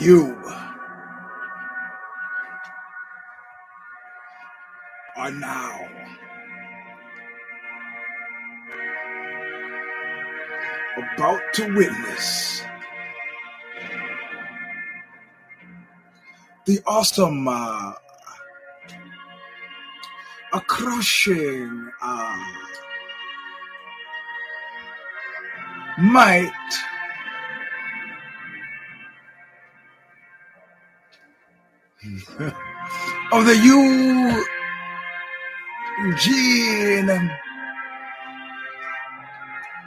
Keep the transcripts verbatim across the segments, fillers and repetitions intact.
You are now about to witness the awesome, uh, a crushing uh, might of the Eugene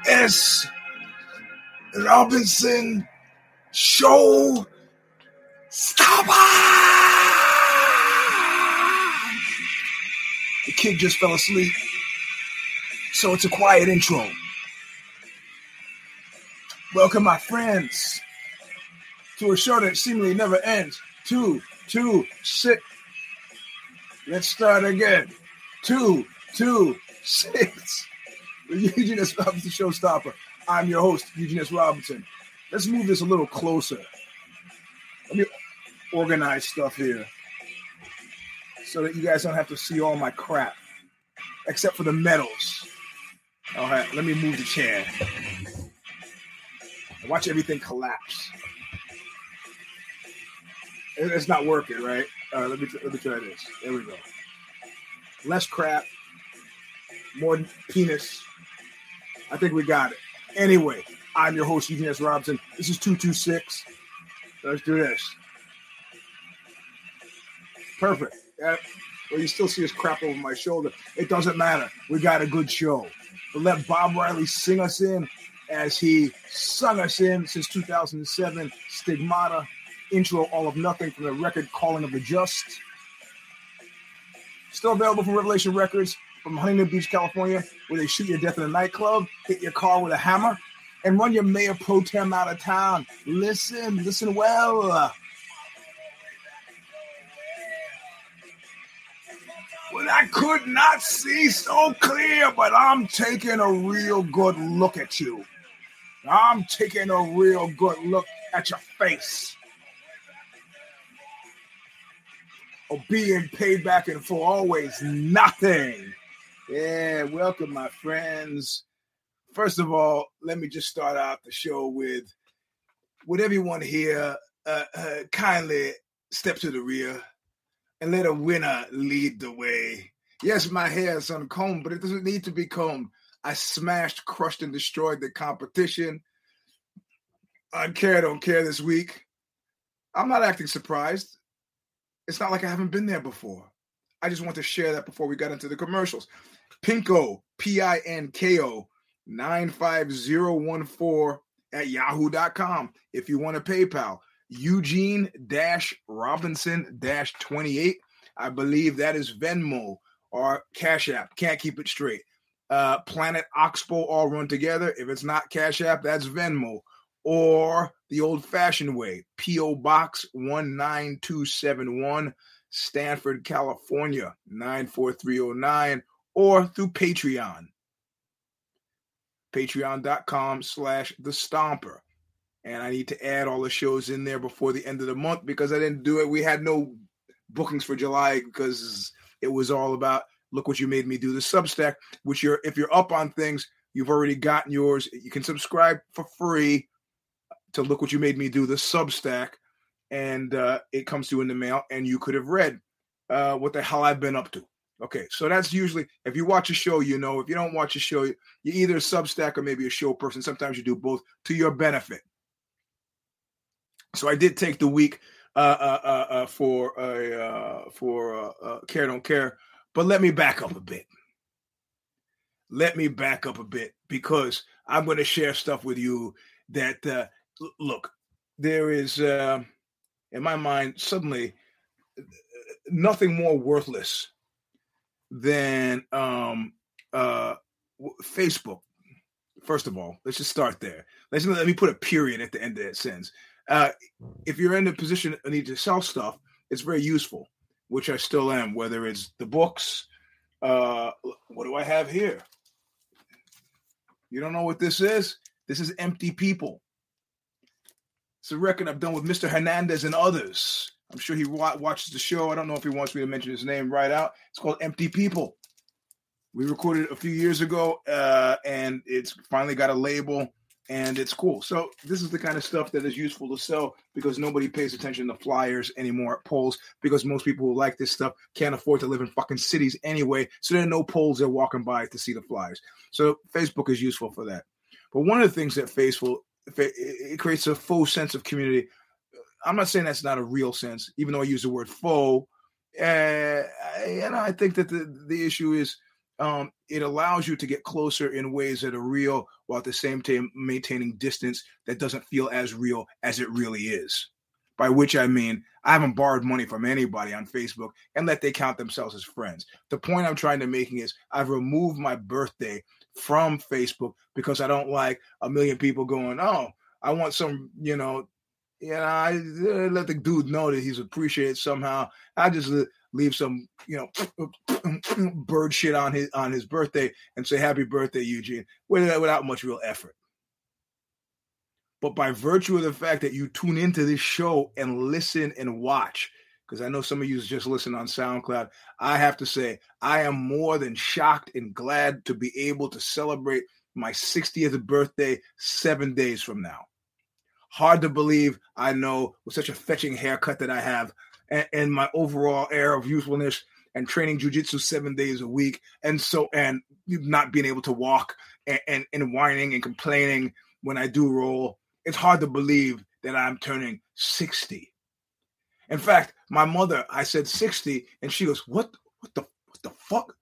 S. Robinson Show Stopper! The kid just fell asleep, so it's a quiet intro. Welcome, my friends, to a show that seemingly never ends. Two, two, six. Let's start again. Two, two, six. The Eugene S. Robinson Showstopper. I'm your host, Eugene S. Robinson. Let's move this a little closer. Let me organize stuff here, so that you guys don't have to see all my crap, except for the medals. All right, let me move the chair. Watch everything collapse. It's not working, right? All right, let me, let me try this. There we go. Less crap, more penis. I think we got it. Anyway, I'm your host, Eugene S. Robinson. This is two two six. Let's do this. Perfect. Well, you still see his crap over my shoulder. It doesn't matter. We got a good show. But let Bob Riley sing us in as he sung us in since two thousand seven. Stigmata, intro, all of nothing from the record Calling of the Just. Still available from Revelation Records from Huntington Beach, California, where they shoot your death in a nightclub, hit your car with a hammer, and run your mayor pro tem out of town. Listen, listen well. Well, I could not see so clear, but I'm taking a real good look at you. I'm taking a real good look at your face. Oh, being paid back in full, always nothing. Yeah, welcome, my friends. First of all, let me just start out the show with, would everyone here uh, uh, kindly step to the rear and let a winner lead the way. Yes, my hair is uncombed, but it doesn't need to be combed. I smashed, crushed, and destroyed the competition. I care, don't care this week. I'm not acting surprised. It's not like I haven't been there before. I just want to share that before we got into the commercials. Pinko, P I N K O, nine five zero one four at yahoo dot com. If you want to PayPal, Eugene Robinson twenty-eight. I believe that is Venmo or Cash App. Can't keep it straight. Uh, Planet Oxbow, all run together. If it's not Cash App, that's Venmo. Or the old-fashioned way, P O. Box one nine two seven one, Stanford, California, nine four three oh nine. Or through Patreon, patreon.com slash The Stomper. And I need to add all the shows in there before the end of the month because I didn't do it. We had no bookings for July because it was all about, look what you made me do, the Substack, which you're, if you're up on things, you've already gotten yours. You can subscribe for free to Look What You Made Me Do, the Substack, and uh, it comes to you in the mail, and you could have read uh, what the hell I've been up to. Okay, so that's usually, if you watch a show, you know. If you don't watch a show, you're either a Substack or maybe a show person. Sometimes you do both to your benefit. So I did take the week uh, uh, uh, uh, for uh, uh, for uh, uh, Care Don't Care, but let me back up a bit. Let me back up a bit because I'm going to share stuff with you that, uh, look, there is, uh, in my mind, suddenly nothing more worthless than um, uh, Facebook. First of all, let's just start there. Let's, let me put a period at the end of that sentence. Uh, if you're in a position that needs to sell stuff, it's very useful, which I still am, whether it's the books. Uh, what do I have here? You don't know what this is? This is Empty People. It's a record I've done with Mister Hernandez and others. I'm sure he wa- watches the show. I don't know if he wants me to mention his name right out. It's called Empty People. We recorded it a few years ago, uh, and it's finally got a label, and it's cool. So this is the kind of stuff that is useful to sell because nobody pays attention to flyers anymore at polls because most people who like this stuff can't afford to live in fucking cities anyway, so there are no polls they're walking by to see the flyers. So Facebook is useful for that. But one of the things that Facebook, it creates a faux sense of community. I'm not saying that's not a real sense, even though I use the word faux. Uh, and I think that the, the issue is, Um, it allows you to get closer in ways that are real while at the same time maintaining distance that doesn't feel as real as it really is. By which I mean, I haven't borrowed money from anybody on Facebook and let they count themselves as friends. The point I'm trying to make is I've removed my birthday from Facebook because I don't like a million people going, oh, I want some, you know, you know, I let the dude know that he's appreciated somehow. I just leave some, you know, bird shit on his on his birthday and say, happy birthday, Eugene, without, without much real effort. But by virtue of the fact that you tune into this show and listen and watch, because I know some of you just listen on SoundCloud, I have to say, I am more than shocked and glad to be able to celebrate my sixtieth birthday seven days from now. Hard to believe, I know, with such a fetching haircut that I have, and, and my overall air of youthfulness, and training jujitsu seven days a week, and so and not being able to walk, and, and and whining and complaining when I do roll. It's hard to believe that I'm turning sixty. In fact, my mother, I said sixty, and she goes, "What? What the? What the fuck?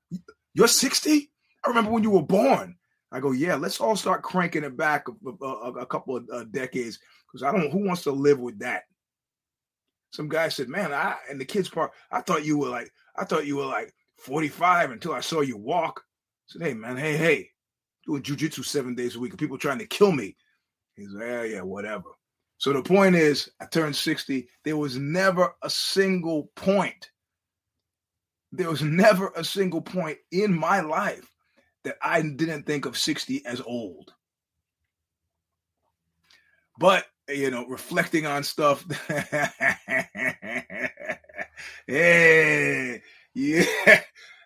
You're sixty? I remember when you were born." I go, yeah, let's all start cranking it back a, a, a couple of uh, decades because I don't, who wants to live with that? Some guy said, man, I, and the kids part, I thought you were like, I thought you were like forty-five until I saw you walk. I said, hey, man, hey, hey, doing jujitsu seven days a week and people trying to kill me. He's like, yeah, yeah, whatever. So the point is, I turned sixty. There was never a single point. There was never a single point in my life that I didn't think of sixty as old. But, you know, reflecting on stuff. Hey, yeah,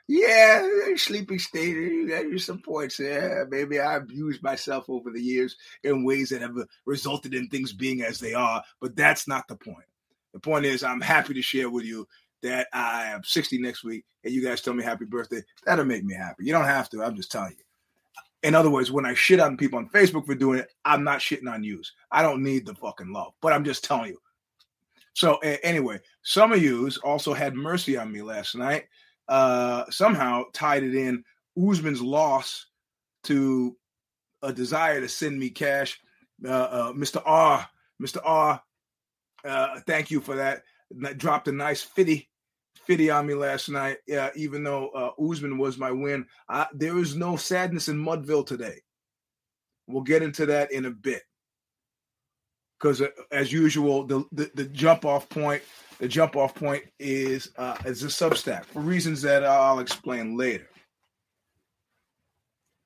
yeah, sleeping state, there's some points. Yeah, maybe I abused myself over the years in ways that have resulted in things being as they are, but that's not the point. The point is I'm happy to share with you that I am sixty next week, and you guys tell me happy birthday. That'll make me happy. You don't have to. I'm just telling you. In other words, when I shit on people on Facebook for doing it, I'm not shitting on yous. I don't need the fucking love, but I'm just telling you. So uh, anyway, some of yous also had mercy on me last night. Uh, somehow tied it in Usman's loss to a desire to send me cash. Uh, uh, Mister R, Mister R, uh, thank you for that. Dropped a nice fifty. fifty on me last night, yeah, even though uh, Usman was my win. I, there is no sadness in Mudville today. We'll get into that in a bit. Because uh, as usual, the, the, the jump-off point the jump-off point is, uh, is a Substack for reasons that I'll explain later.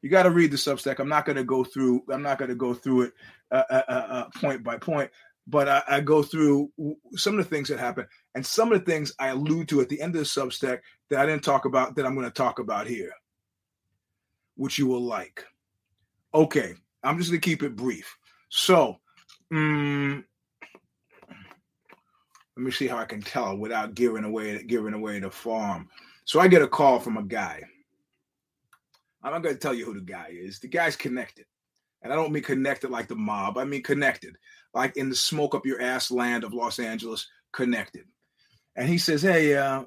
You got to read the Substack. I'm not going to go through. I'm not going to go through it uh, uh, uh, point by point. But I, I go through some of the things that happen and some of the things I allude to at the end of the Substack that I didn't talk about that I'm going to talk about here, which you will like. Okay, I'm just going to keep it brief. So um, let me see how I can tell without giving away, giving away the farm. So I get a call from a guy. I'm not going to tell you who the guy is. The guy's connected. And I don't mean connected like the mob. I mean connected, like in the smoke up your ass land of Los Angeles, connected. And he says, hey, uh,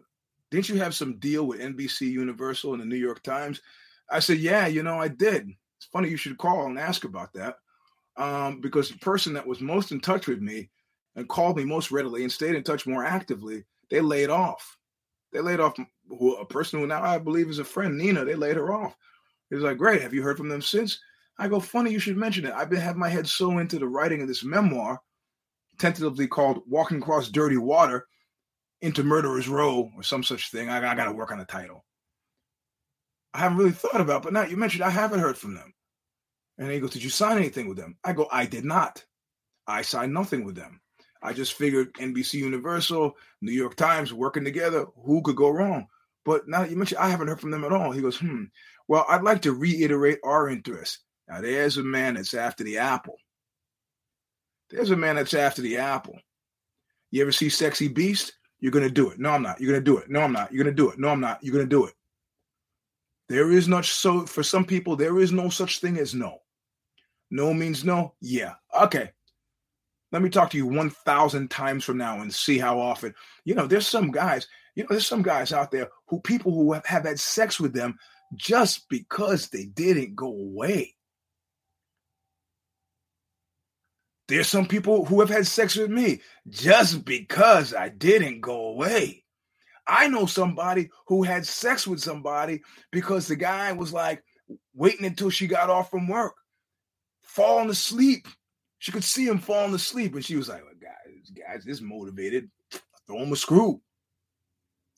didn't you have some deal with N B C Universal and the New York Times? I said, yeah, you know, I did. It's funny you should call and ask about that um, because the person that was most in touch with me and called me most readily and stayed in touch more actively, they laid off. They laid off a person who now I believe is a friend, Nina. They laid her off. He was like, great. Have you heard from them since? I go, funny you should mention it. I've been having my head so into the writing of this memoir, tentatively called Walking Across Dirty Water into Murderer's Row or some such thing. I, I got to work on the title. I haven't really thought about it, but now you mentioned I haven't heard from them. And he goes, did you sign anything with them? I go, I did not. I signed nothing with them. I just figured N B C Universal, New York Times working together, who could go wrong? But now that you mentioned, I haven't heard from them at all. He goes, hmm, well, I'd like to reiterate our interest. Now, there's a man that's after the apple. There's a man that's after the apple. You ever see Sexy Beast? You're going to do it. No, I'm not. You're going to do it. No, I'm not. You're going to do it. No, I'm not. You're going to do it. There is not so, for some people, there is no such thing as no. No means no. Yeah. Okay. Let me talk to you one thousand times from now and see how often. You know, there's some guys, you know, there's some guys out there who people who have, have had sex with them just because they didn't go away. There's some people who have had sex with me just because I didn't go away. I know somebody who had sex with somebody because the guy was like waiting until she got off from work, falling asleep. She could see him falling asleep, and she was like, well, guys, guys, this motivated. Throw him a screw.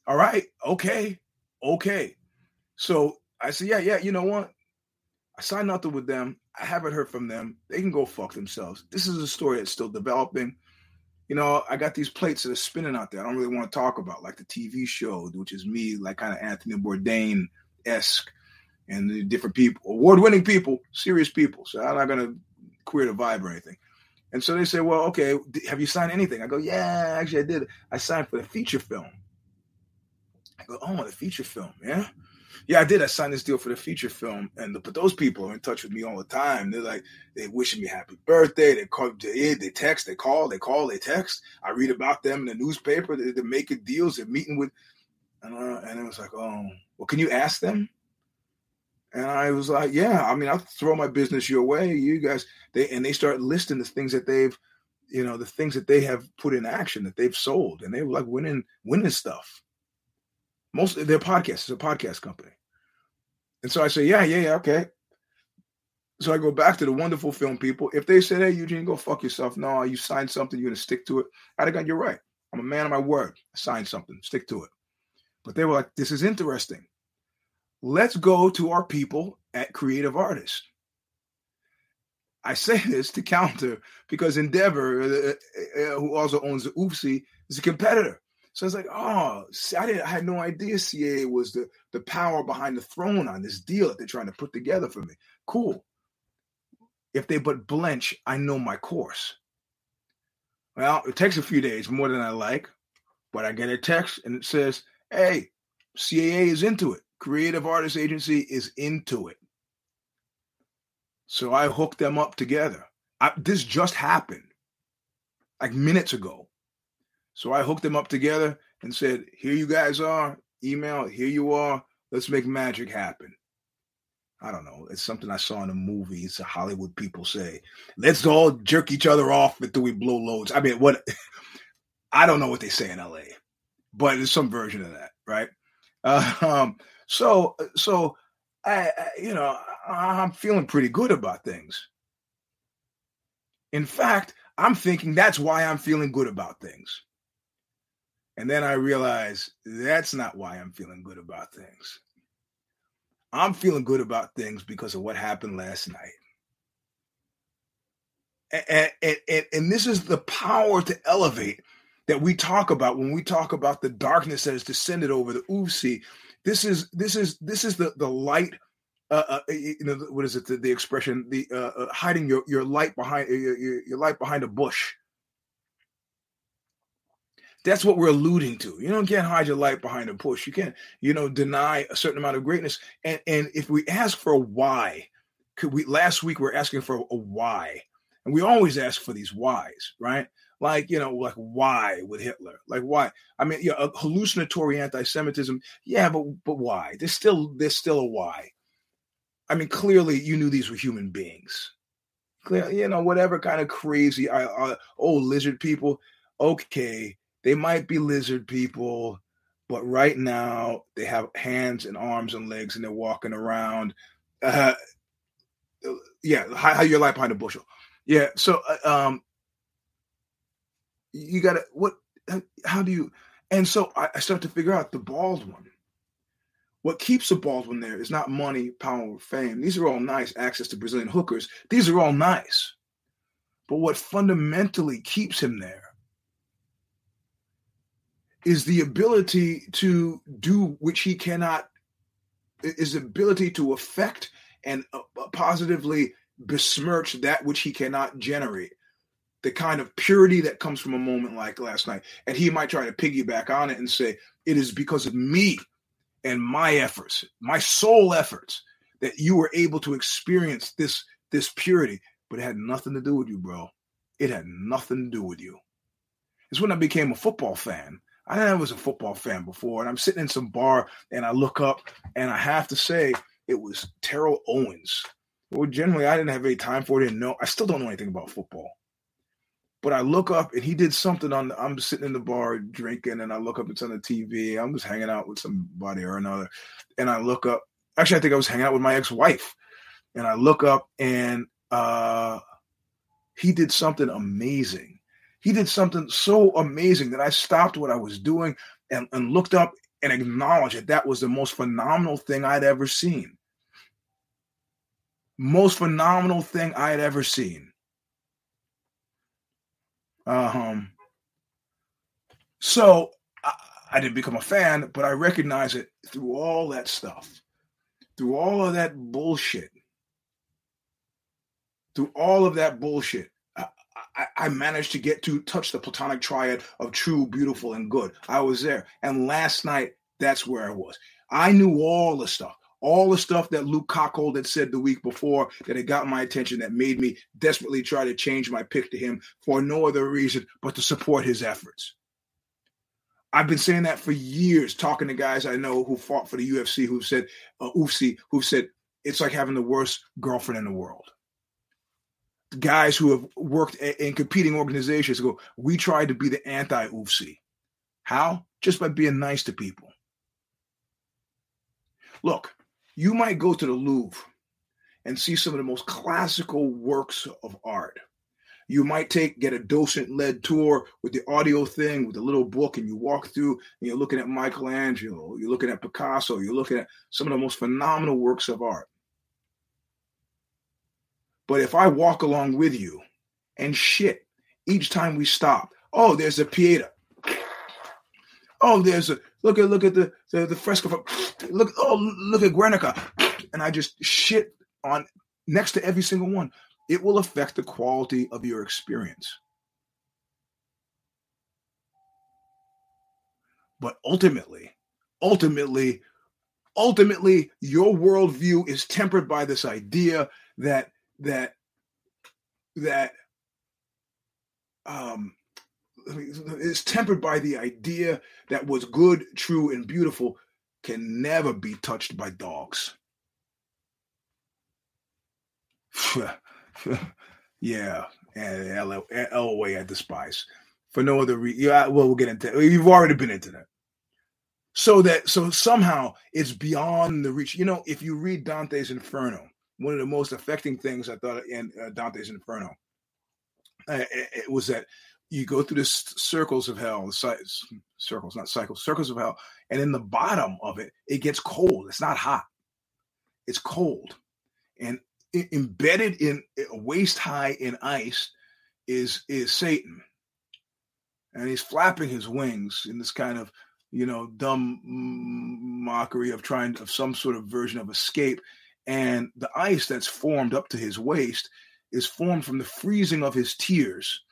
All right. Okay. Okay. So I said, yeah, yeah, you know what? I signed nothing with them. I haven't heard from them. They can go fuck themselves. This is a story that's still developing. You know, I got these plates that are spinning out there. I don't really want to talk about, like the T V show, which is me, like kind of Anthony Bourdain-esque, and the different people, award-winning people, serious people. So I'm not going to queer the vibe or anything. And so they say, well, okay, have you signed anything? I go, yeah, actually I did. I signed for the feature film. I go, oh, the feature film, yeah? Yeah, I did. I signed this deal for the feature film. And the, but those people are in touch with me all the time. They're like, they wishing me happy birthday. They call, they, they text, they call, they call, they text. I read about them in the newspaper. They, they're making deals. They're meeting with, and, uh, and it was like, oh, well, can you ask them? And I was like, yeah, I mean, I'll throw my business your way. You guys, they and they start listing the things that they've, you know, the things that they have put in action, that they've sold. And they were like winning, winning stuff. Most of their podcasts is a podcast company. And so I say, yeah, yeah, yeah, okay. So I go back to the wonderful film people. If they said, hey, Eugene, go fuck yourself. No, you signed something, you're going to stick to it. I'd have gone, you're right. I'm a man of my word. I signed something, stick to it. But they were like, this is interesting. Let's go to our people at Creative Artists. I say this to counter because Endeavor, uh, uh, who also owns the U F C, is a competitor. So it's like, oh, see, I, didn't, I had no idea C A A was the, the power behind the throne on this deal that they're trying to put together for me. Cool. If they but blench, I know my course. Well, it takes a few days, more than I like, but I get a text and it says, hey, C A A is into it. Creative Artist Agency is into it. So I hooked them up together. I, this just happened like minutes ago. So I hooked them up together and said, here you guys are, email, here you are. Let's make magic happen. I don't know. It's something I saw in a movie. It's a Hollywood people say, let's all jerk each other off until we blow loads. I mean, what? I don't know what they say in L A, but it's some version of that, right? Uh, um, So, so I, I, you know, I, I'm feeling pretty good about things. In fact, I'm thinking that's why I'm feeling good about things. And then I realize that's not why I'm feeling good about things. I'm feeling good about things because of what happened last night. And, and, and, and this is the power to elevate that we talk about when we talk about the darkness that has descended over the U F C. This is this is this is the the light. Uh, uh, you know, what is it? The, the expression, the uh, uh, hiding your, your light behind your, your, your light behind a bush. That's what we're alluding to. You know, you can't hide your light behind a bush. You can't, you know, deny a certain amount of greatness. And and if we ask for a why, could we? Last week we we're asking for a why, and we always ask for these whys, right? Like, you know, like why with Hitler? Like why? I mean, you know, hallucinatory anti-Semitism. Yeah, but but why? There's still there's still a why. I mean, clearly you knew these were human beings. Clearly, you know, whatever kind of crazy, I, I, oh, lizard people. Okay, they might be lizard people, but right now they have hands and arms and legs and they're walking around. Uh, yeah, hide your light behind a bushel. Yeah, so... um. You got to, what, how do you, and so I, I start to figure out the bald one. What keeps the bald one there is not money, power, fame. These are all nice, access to Brazilian hookers. These are all nice. But what fundamentally keeps him there is the ability to do which he cannot, is the ability to affect and positively besmirch that which he cannot generate. The kind of purity that comes from a moment like last night. And he might try to piggyback on it and say, it is because of me and my efforts, my sole efforts, that you were able to experience this, this purity. But it had nothing to do with you, bro. It had nothing to do with you. It's when I became a football fan. I was a football fan before, and I'm sitting in some bar, and I look up, and I have to say it was Terrell Owens. Well, generally, I didn't have any time for it. I didn't know. I still don't know anything about football. But I look up, and he did something on the – I'm sitting in the bar drinking, and I look up. It's on the T V. I'm just hanging out with somebody or another. And I look up – actually, I think I was hanging out with my ex-wife. And I look up, and uh, he did something amazing. He did something so amazing that I stopped what I was doing and, and looked up and acknowledged that that was the most phenomenal thing I'd ever seen. Most phenomenal thing I had ever seen. Um. So I, I didn't become a fan, but I recognize it through all that stuff, through all of that bullshit, through all of that bullshit. I managed to get to touch the platonic triad of true, beautiful, and good. I was there. And last night, that's where I was. I knew all the stuff, all the stuff that Luke Cockhold had said the week before that had got my attention, that made me desperately try to change my pick to him for no other reason but to support his efforts. I've been saying that for years, talking to guys I know who fought for the U F C, who've said, uh, U F C, who've said, it's like having the worst girlfriend in the world. Guys who have worked in competing organizations go, we tried to be the anti-U F C. How? Just by being nice to people. Look, you might go to the Louvre and see some of the most classical works of art. You might take get a docent-led tour with the audio thing, with a little book, and you walk through, and you're looking at Michelangelo, you're looking at Picasso, you're looking at some of the most phenomenal works of art. But if I walk along with you and shit, each time we stop, oh, there's a Pieta. Oh, there's a, look at, look at the, the, the fresco. From, look, oh, look at Guernica. And I just shit on next to every single one. It will affect the quality of your experience. But ultimately, ultimately, ultimately, your worldview is tempered by this idea that that, that um, is tempered by the idea that what's good, true, and beautiful can never be touched by dogs. Yeah, Elway, I despise. For no other reason. Yeah, well, we'll get into it. You've already been into that. So that, so somehow it's beyond the reach. You know, if you read Dante's Inferno, one of the most affecting things I thought in uh, Dante's Inferno uh, it, it was that you go through the circles of hell, the circles, not cycles, circles of hell, and in the bottom of it, it gets cold. It's not hot. It's cold. And it, embedded in waist high in ice is is Satan. And he's flapping his wings in this kind of, you know, dumb mockery of trying of some sort of version of escape. And the ice that's formed up to his waist is formed from the freezing of his tears.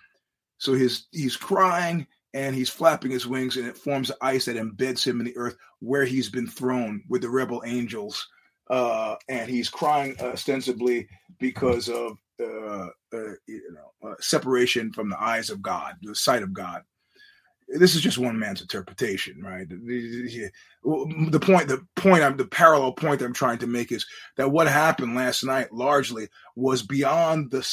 So his he's crying and he's flapping his wings, and it forms the ice that embeds him in the earth where he's been thrown with the rebel angels. Uh, and he's crying ostensibly because of uh, uh, you know uh, separation from the eyes of God, the sight of God. This is just one man's interpretation, right? The point, the point, I'm, the parallel point I'm trying to make is that what happened last night largely was beyond the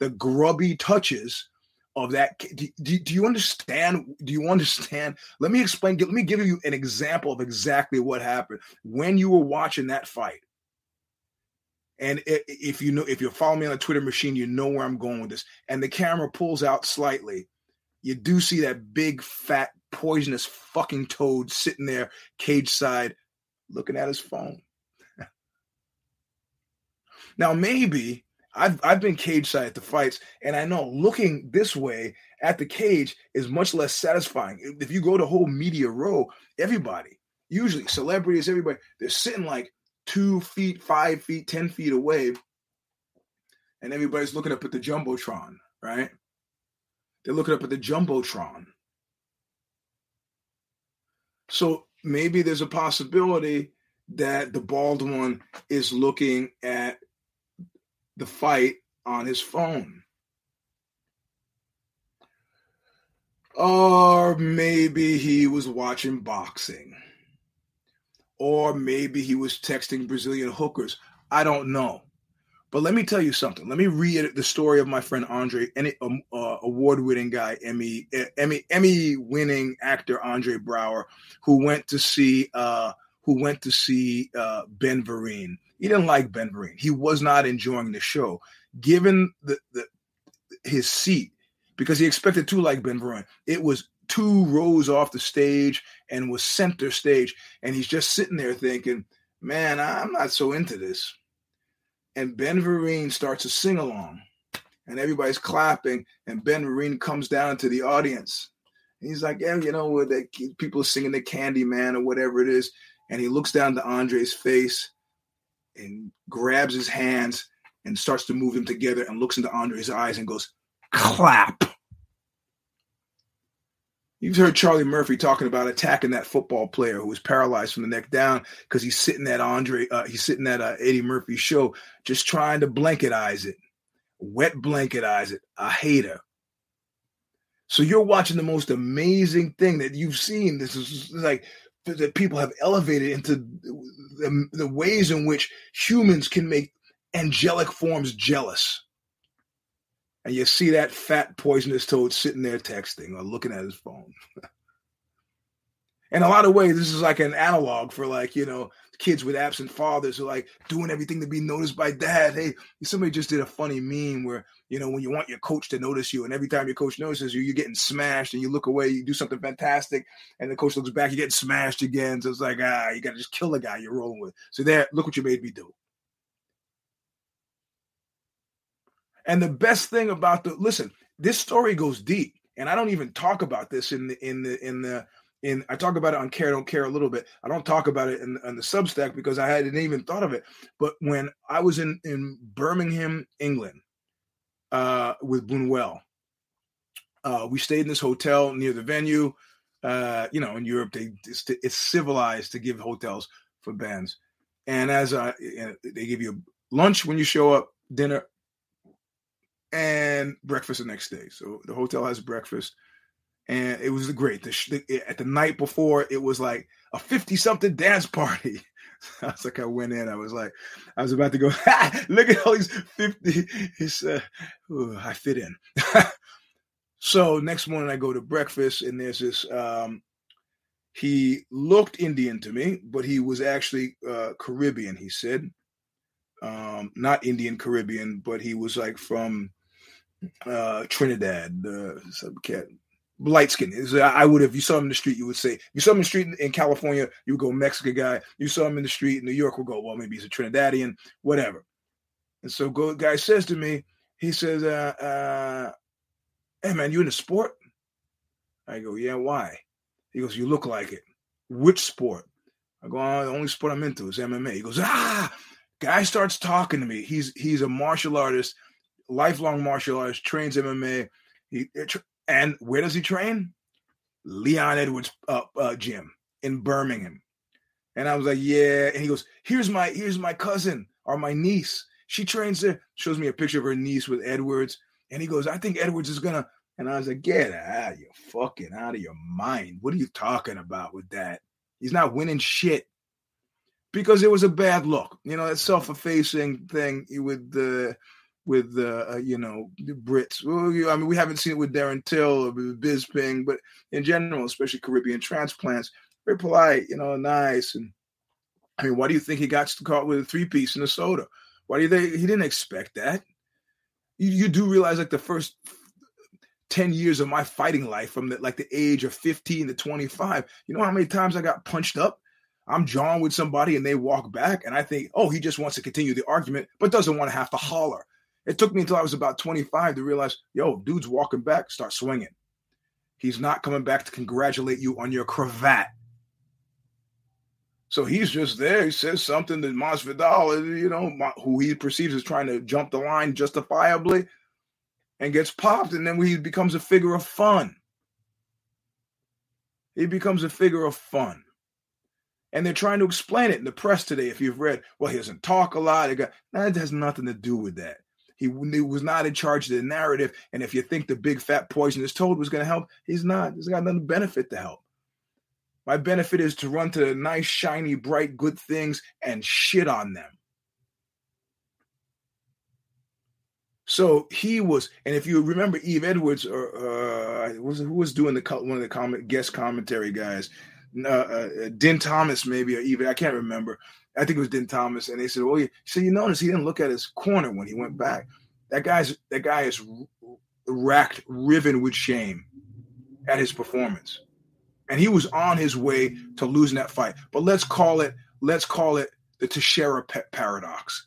the grubby touches of that. Do, do, do you understand? Do you understand? Let me explain. Let me give you an example of exactly what happened when you were watching that fight. And if you know, if you follow me on the Twitter machine, you know where I'm going with this. And the camera pulls out slightly. You do see that big, fat, poisonous fucking toad sitting there, cage side, looking at his phone. Now, maybe I've I've been cage side to fights, and I know looking this way at the cage is much less satisfying. If you go to whole media row, everybody, usually celebrities, everybody, they're sitting like two feet, five feet, ten feet away, and everybody's looking up at the Jumbotron, right? They're looking up at the Jumbotron. So maybe there's a possibility that the bald one is looking at the fight on his phone. Or maybe he was watching boxing. Or maybe he was texting Brazilian hookers. I don't know. But let me tell you something. Let me read the story of my friend Andre, um, uh, award-winning guy, Emmy, Emmy, Emmy-winning actor Andre Brower, who went to see uh, who went to see uh, Ben Vereen. He didn't like Ben Vereen. He was not enjoying the show, given the, the his seat, because he expected to like Ben Vereen. It was two rows off the stage and was center stage, and he's just sitting there thinking, "Man, I'm not so into this." And Ben Vereen starts a sing-along, and everybody's clapping, and Ben Vereen comes down to the audience. And he's like, yeah, you know, where they, people are singing the Candy Man or whatever it is. And he looks down to Andre's face and grabs his hands and starts to move them together and looks into Andre's eyes and goes, clap. You've heard Charlie Murphy talking about attacking that football player who was paralyzed from the neck down because he's sitting at Andre, uh, he's sitting at uh, Eddie Murphy's show, just trying to blanketize it, wet blanketize it. A hater. So you're watching the most amazing thing that you've seen. This is like that people have elevated into the, the ways in which humans can make angelic forms jealous. And you see that fat, poisonous toad sitting there texting or looking at his phone. In a lot of ways, this is like an analog for, like, you know, kids with absent fathers who are like doing everything to be noticed by dad. Hey, somebody just did a funny meme where, you know, when you want your coach to notice you, and every time your coach notices you, you're getting smashed, and you look away, you do something fantastic, and the coach looks back, you're getting smashed again. So it's like, ah, you got to just kill the guy you're rolling with. So there, look what you made me do. And the best thing about the, listen, this story goes deep, and I don't even talk about this in the, in the, in the, in, I talk about it on Care Don't Care a little bit. I don't talk about it in, in the Substack because I hadn't even thought of it. But when I was in, in Birmingham, England, uh, with Bunuel, uh, we stayed in this hotel near the venue. Uh, you know, in Europe, they, it's, it's civilized to give hotels for bands. And as I, they give you lunch when you show up, dinner, and breakfast the next day. So the hotel has breakfast, and it was great. The sh- the, at the night before, it was like a fifty-something dance party. I was like, I went in. I was like, I was about to go, look at all these fifty. It's, uh, ooh, I fit in. So next morning, I go to breakfast, and there's this, um, he looked Indian to me, but he was actually uh, Caribbean, he said. Um, not Indian Caribbean, but he was like from... Uh, Trinidad, uh, some cat, light skin. I would have. If you saw him in the street, you would say. If you saw him in the street in, in California, you would go Mexican guy. You saw him in the street in New York, would go, well, maybe he's a Trinidadian, whatever. And so, go guy says to me, he says, uh, uh, "Hey man, you in the sport?" I go, "Yeah, why?" He goes, "You look like it." Which sport? I go, oh, "The only sport I'm into is M M A." He goes, "Ah!" Guy starts talking to me. He's he's a martial artist. Lifelong martial arts, trains M M A. He, and where does he train? Leon Edwards uh, uh, gym in Birmingham. And I was like, yeah. And he goes, here's my here's my cousin or my niece. She trains there. Shows me a picture of her niece with Edwards. And he goes, I think Edwards is going to. And I was like, get out of your fucking out of your mind. What are you talking about with that? He's not winning shit. Because it was a bad look. You know, that self-effacing thing with the... Uh, with, uh, you know, the Brits. I mean, we haven't seen it with Darren Till or Bisping, but in general, especially Caribbean transplants, very polite, you know, nice. And I mean, why do you think he got caught with a three-piece and a soda? Why do you think he didn't expect that? You, you do realize, like, the first ten years of my fighting life from, the, like, the age of fifteen to twenty-five, you know how many times I got punched up? I'm jawing with somebody and they walk back, and I think, oh, he just wants to continue the argument but doesn't want to have to holler. It took me until I was about twenty-five to realize, yo, dude's walking back, start swinging. He's not coming back to congratulate you on your cravat. So he's just there. He says something that Masvidal, you know, who he perceives as trying to jump the line justifiably, and gets popped, and then he becomes a figure of fun. He becomes a figure of fun. And they're trying to explain it in the press today. If you've read, well, he doesn't talk a lot. It got, that has nothing to do with that. He, he was not in charge of the narrative. And if you think the big fat poison is told was going to help, he's not. He's got nothing benefit to help. My benefit is to run to the nice, shiny, bright, good things and shit on them. So he was, and if you remember Eve Edwards, or uh, was, who was doing the one of the comment, guest commentary guys, Uh, uh, Din Thomas maybe, or even, I can't remember. I think it was Din Thomas. And they said, oh, yeah. So you notice he didn't look at his corner when he went back. That guy's that guy is racked, riven with shame at his performance. And he was on his way to losing that fight. But let's call it, let's call it the Teixeira pa- paradox.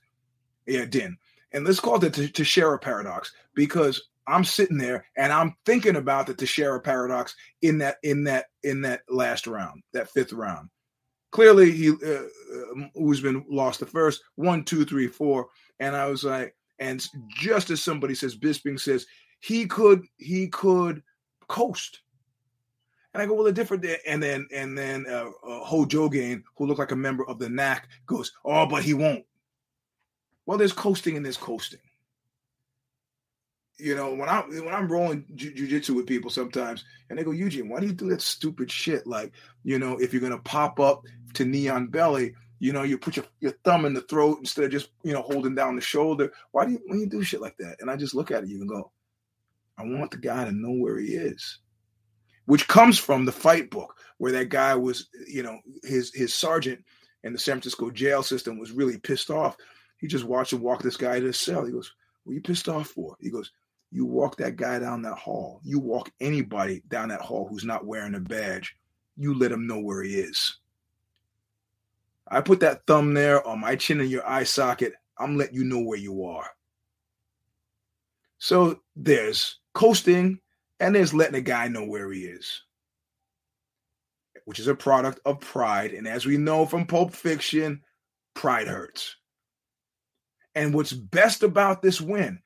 Yeah, Din. And let's call it the Teixeira paradox, because I'm sitting there and I'm thinking about the Teixeira paradox in that in that in that last round, that fifth round. Clearly, he uh, who's been lost the first one, two, three, four, and I was like, and just as somebody says, Bisping says he could he could coast, and I go, well, a different day. And then and then uh, uh, Hojo Gain, who looked like a member of the N A C, goes, oh, but he won't. Well, there's coasting and there's coasting. You know, when I when I'm rolling ju- jujitsu with people sometimes, and they go, Eugene, why do you do that stupid shit? Like, you know, if you're gonna pop up to knee on belly, you know, you put your, your thumb in the throat instead of just, you know, holding down the shoulder. Why do you when you do shit like that? And I just look at it, you and go, I want the guy to know where he is, which comes from the fight book, where that guy was, you know, his his sergeant in the San Francisco jail system was really pissed off. He just watched him walk this guy to his cell. He goes, what are you pissed off for? He goes, you walk that guy down that hall. You walk anybody down that hall who's not wearing a badge. You let him know where he is. I put that thumb there on my chin in your eye socket. I'm letting you know where you are. So there's coasting and there's letting a guy know where he is, which is a product of pride. And as we know from Pulp Fiction, pride hurts. And what's best about this win,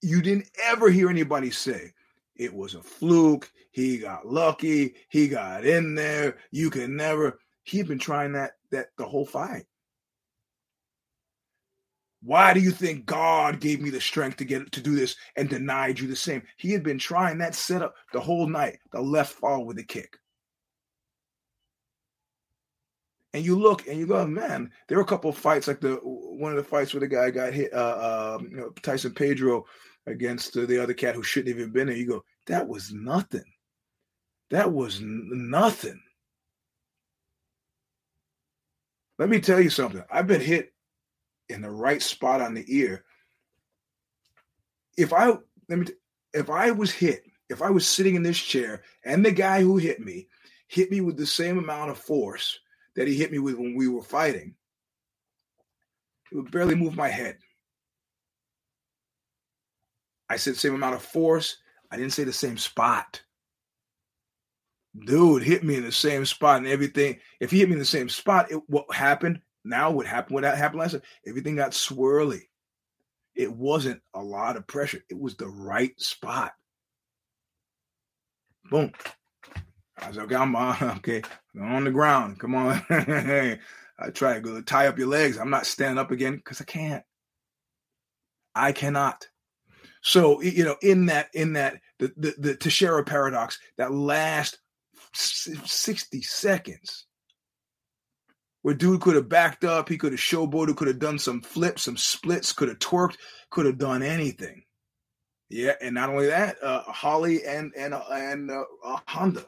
you didn't ever hear anybody say it was a fluke, he got lucky, he got in there, you can never. He'd been trying that that the whole fight. Why do you think God gave me the strength to get to do this and denied you the same? He had been trying that setup the whole night, the left fall with the kick. And you look and you go, man, there were a couple of fights, like the one of the fights where the guy got hit, uh, uh, you know, Tyson Pedro against the, the other cat who shouldn't have even been there. You go, that was nothing. That was n- nothing. Let me tell you something. I've been hit in the right spot on the ear. If I let me, t- if I was hit, if I was sitting in this chair and the guy who hit me hit me with the same amount of force that he hit me with when we were fighting, it would barely move my head. I said same amount of force. I didn't say the same spot. Dude hit me in the same spot and everything. If he hit me in the same spot, it, what happened now would happen what happened last time. Everything got swirly. It wasn't a lot of pressure. It was the right spot. Boom. I was like, I'm on, okay, I'm on the ground. Come on. I try to go tie up your legs. I'm not standing up again because I can't. I cannot. So, you know, in that, in that, the, the, the Teixeira paradox, that last sixty seconds where dude could have backed up, he could have showboated, could have done some flips, some splits, could have twerked, could have done anything. Yeah. And not only that, uh, Holly and, and, uh, and uh, uh, Honda.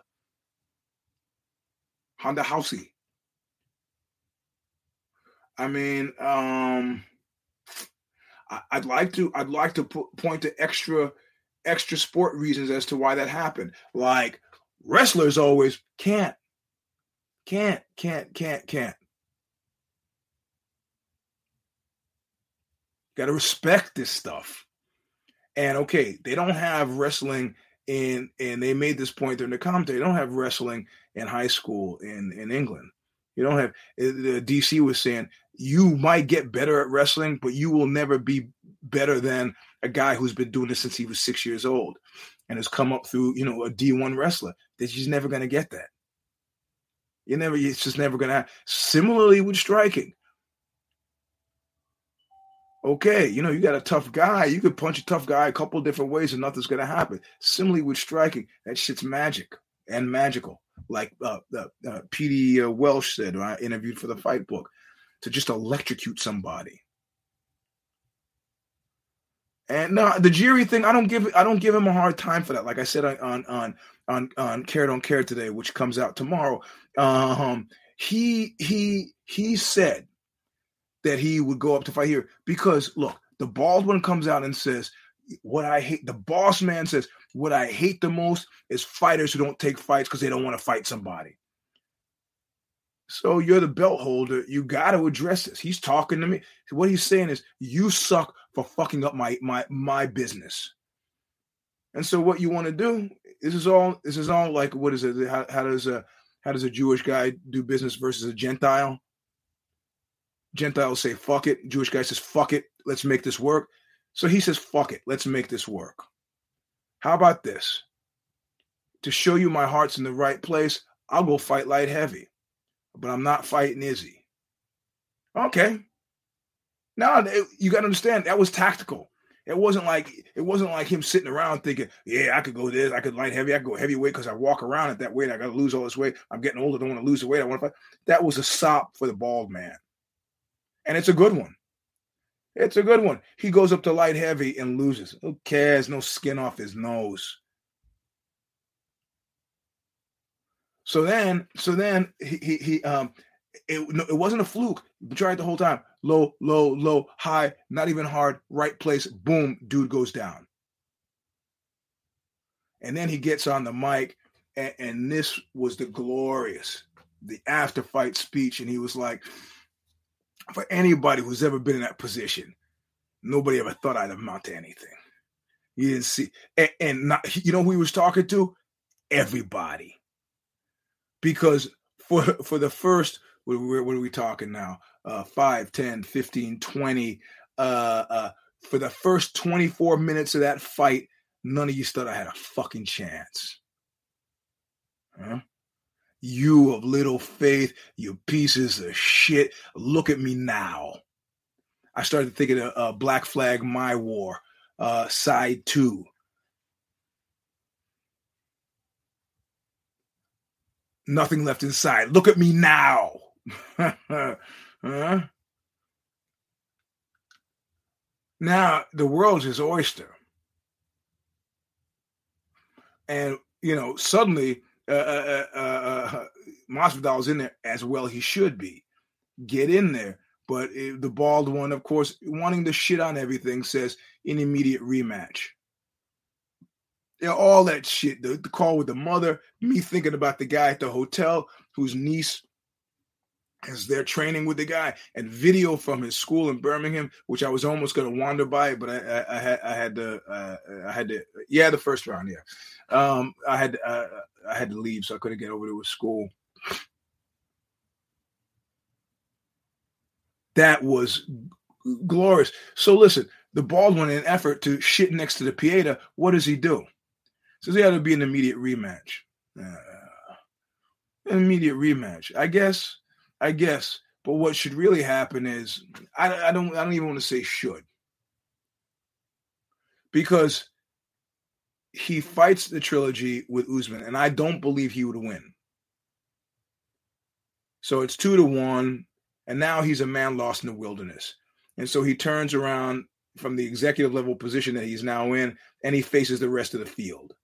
Honda Housey. I mean, um, I, I'd like to. I'd like to put, point to extra, extra sport reasons as to why that happened. Like wrestlers always can't, can't, can't, can't, can't. Got to respect this stuff. And okay, they don't have wrestling in, and they made this point during the commentary, they don't have wrestling in high school in, in England. You don't have, the D C was saying, you might get better at wrestling, but you will never be better than a guy who's been doing this since he was six years old and has come up through, you know, a D one wrestler. That you're never going to get that. You're never, it's just never going to happen. Similarly with striking. Okay, you know, you got a tough guy. You could punch a tough guy a couple different ways and nothing's going to happen. Similarly with striking, that shit's magic and magical. Like uh, uh, uh, P D Uh, Welsh said, I interviewed for the Fight Book, to just electrocute somebody. And no, uh, the Jiri thing, I don't give I don't give him a hard time for that. Like I said on on on on Care Don't Care today, which comes out tomorrow. Um, he he he said that he would go up to fight here because look, the Baldwin comes out and says, "What I hate," the boss man says, "What I hate the most is fighters who don't take fights because they don't want to fight somebody." So you're the belt holder. You got to address this. He's talking to me. What he's saying is, you suck for fucking up my my my business. And so what you want to do? This is all. This is all like, what is it? How, how does a how does a Jewish guy do business versus a Gentile? Gentiles say fuck it. Jewish guy says fuck it. Let's make this work. So he says fuck it. Let's make this work. How about this? To show you my heart's in the right place, I'll go fight light heavy. But I'm not fighting Izzy. Okay. Now you got to understand that was tactical. It wasn't like it wasn't like him sitting around thinking, "Yeah, I could go this. I could light heavy. I could go heavyweight because I walk around at that weight. I got to lose all this weight. I'm getting older. Don't want to lose the weight. I want to fight." That was a sop for the bald man, and it's a good one. It's a good one. He goes up to light heavy and loses. Who cares? No skin off his nose. So then, so then he he, he um, it no, it wasn't a fluke. He tried the whole time. Low, low, low, high, not even hard. Right place. Boom. Dude goes down. And then he gets on the mic, and, and this was the glorious, the after fight speech, and he was like, "For anybody who's ever been in that position, nobody ever thought I'd amount to anything. You didn't see, and, and not, you know who he was talking to? Everybody." Because for for the first, what are we talking now? Uh, five, ten, fifteen, twenty. Uh, uh, for the first twenty-four minutes of that fight, none of you thought I had a fucking chance. Huh? You of little faith, you pieces of shit, look at me now. I started thinking of uh, Black Flag, My War, uh, side two. Nothing left inside. Look at me now. Huh? Now, the world's his oyster. And, you know, suddenly, uh, uh, uh, uh, Masvidal's in there, as well he should be. Get in there. But uh, the bald one, of course, wanting to shit on everything, says an immediate rematch. Yeah, all that shit, the, the call with the mother, me thinking about the guy at the hotel whose niece is there training with the guy, and video from his school in Birmingham, which I was almost going to wander by, but I, I, I had I had to, uh, I had to, yeah, the first round, yeah, um, I had uh, I had to leave, so I couldn't get over to his school. That was glorious. So listen, the Baldwin, in an effort to shit next to the Pieta, what does he do? Says so there ought to be an immediate rematch. Uh, an immediate rematch, I guess. I guess. But what should really happen is, I, I don't. I don't even want to say should, because he fights the trilogy with Usman, and I don't believe he would win. So it's two to one, and now he's a man lost in the wilderness, and so he turns around from the executive level position that he's now in, and he faces the rest of the field.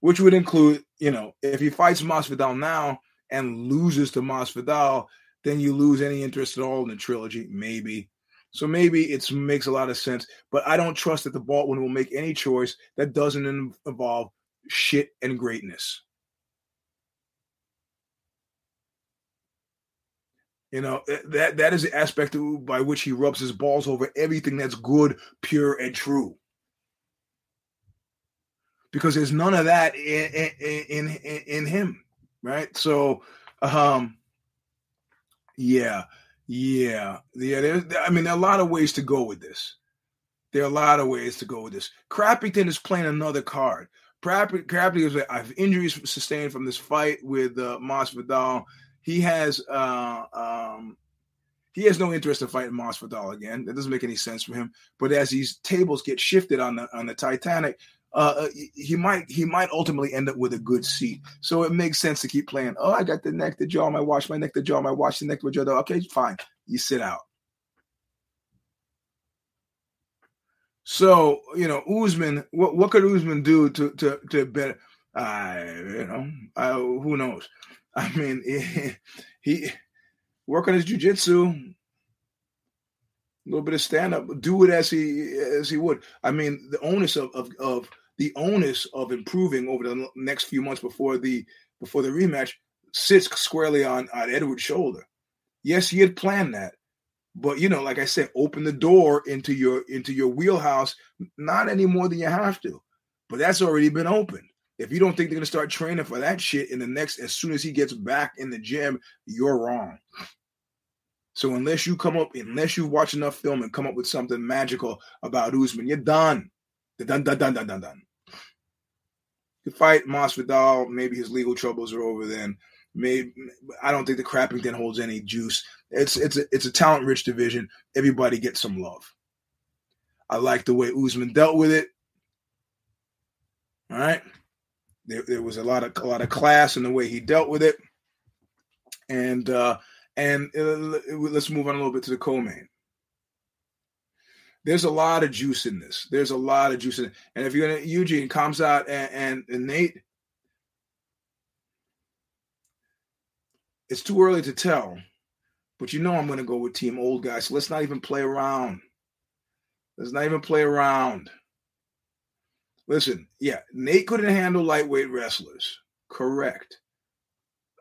Which would include, you know, if he fights Masvidal now and loses to Masvidal, then you lose any interest at all in the trilogy, maybe. So maybe it makes a lot of sense, but I don't trust that the Baldwin will make any choice that doesn't involve shit and greatness. You know, that that is the aspect by which he rubs his balls over everything that's good, pure, and true. Because there's none of that in in in, in him, right? So, um, yeah, yeah, yeah. There's, I mean, there are a lot of ways to go with this. There are a lot of ways to go with this. Crappington is playing another card. Crappington is like, I have injuries sustained from this fight with uh, Masvidal. He has uh, um, he has no interest in fighting Masvidal again. That doesn't make any sense for him. But as these tables get shifted on the on the Titanic, uh, he might he might ultimately end up with a good seat. So it makes sense to keep playing. Oh, I got the neck, the jaw, my watch, my neck, the jaw, my watch, the neck, the jaw. Okay, fine. You sit out. So you know, Usman. What what could Usman do to to to better? I you know, I, who knows. I mean, he, he work on his jiu-jitsu, a little bit of stand-up, do it as he as he would. I mean, the onus of, of of the onus of improving over the next few months before the before the rematch sits squarely on, on Edwards' shoulder. Yes, he had planned that, but you know, like I said, open the door into your into your wheelhouse, not any more than you have to, but that's already been opened. If you don't think they're going to start training for that shit in the next, as soon as he gets back in the gym, you're wrong. So unless you come up, unless you watch enough film and come up with something magical about Usman, you're done. You're done, done, done, done, done, done. You fight Masvidal, maybe his legal troubles are over then. Maybe I don't think the Crappington holds any juice. It's it's a, it's a talent-rich division. Everybody gets some love. I like the way Usman dealt with it. All right. There, there was a lot of a lot of class in the way he dealt with it, and uh, and uh, let's move on a little bit to the co-main. There's a lot of juice in this. There's a lot of juice in it. And if you're gonna Eugene comes out and, and, and Nate, it's too early to tell, but you know I'm gonna go with Team Old Guy. So let's not even play around. Let's not even play around. Listen, yeah, Nate couldn't handle lightweight wrestlers. Correct.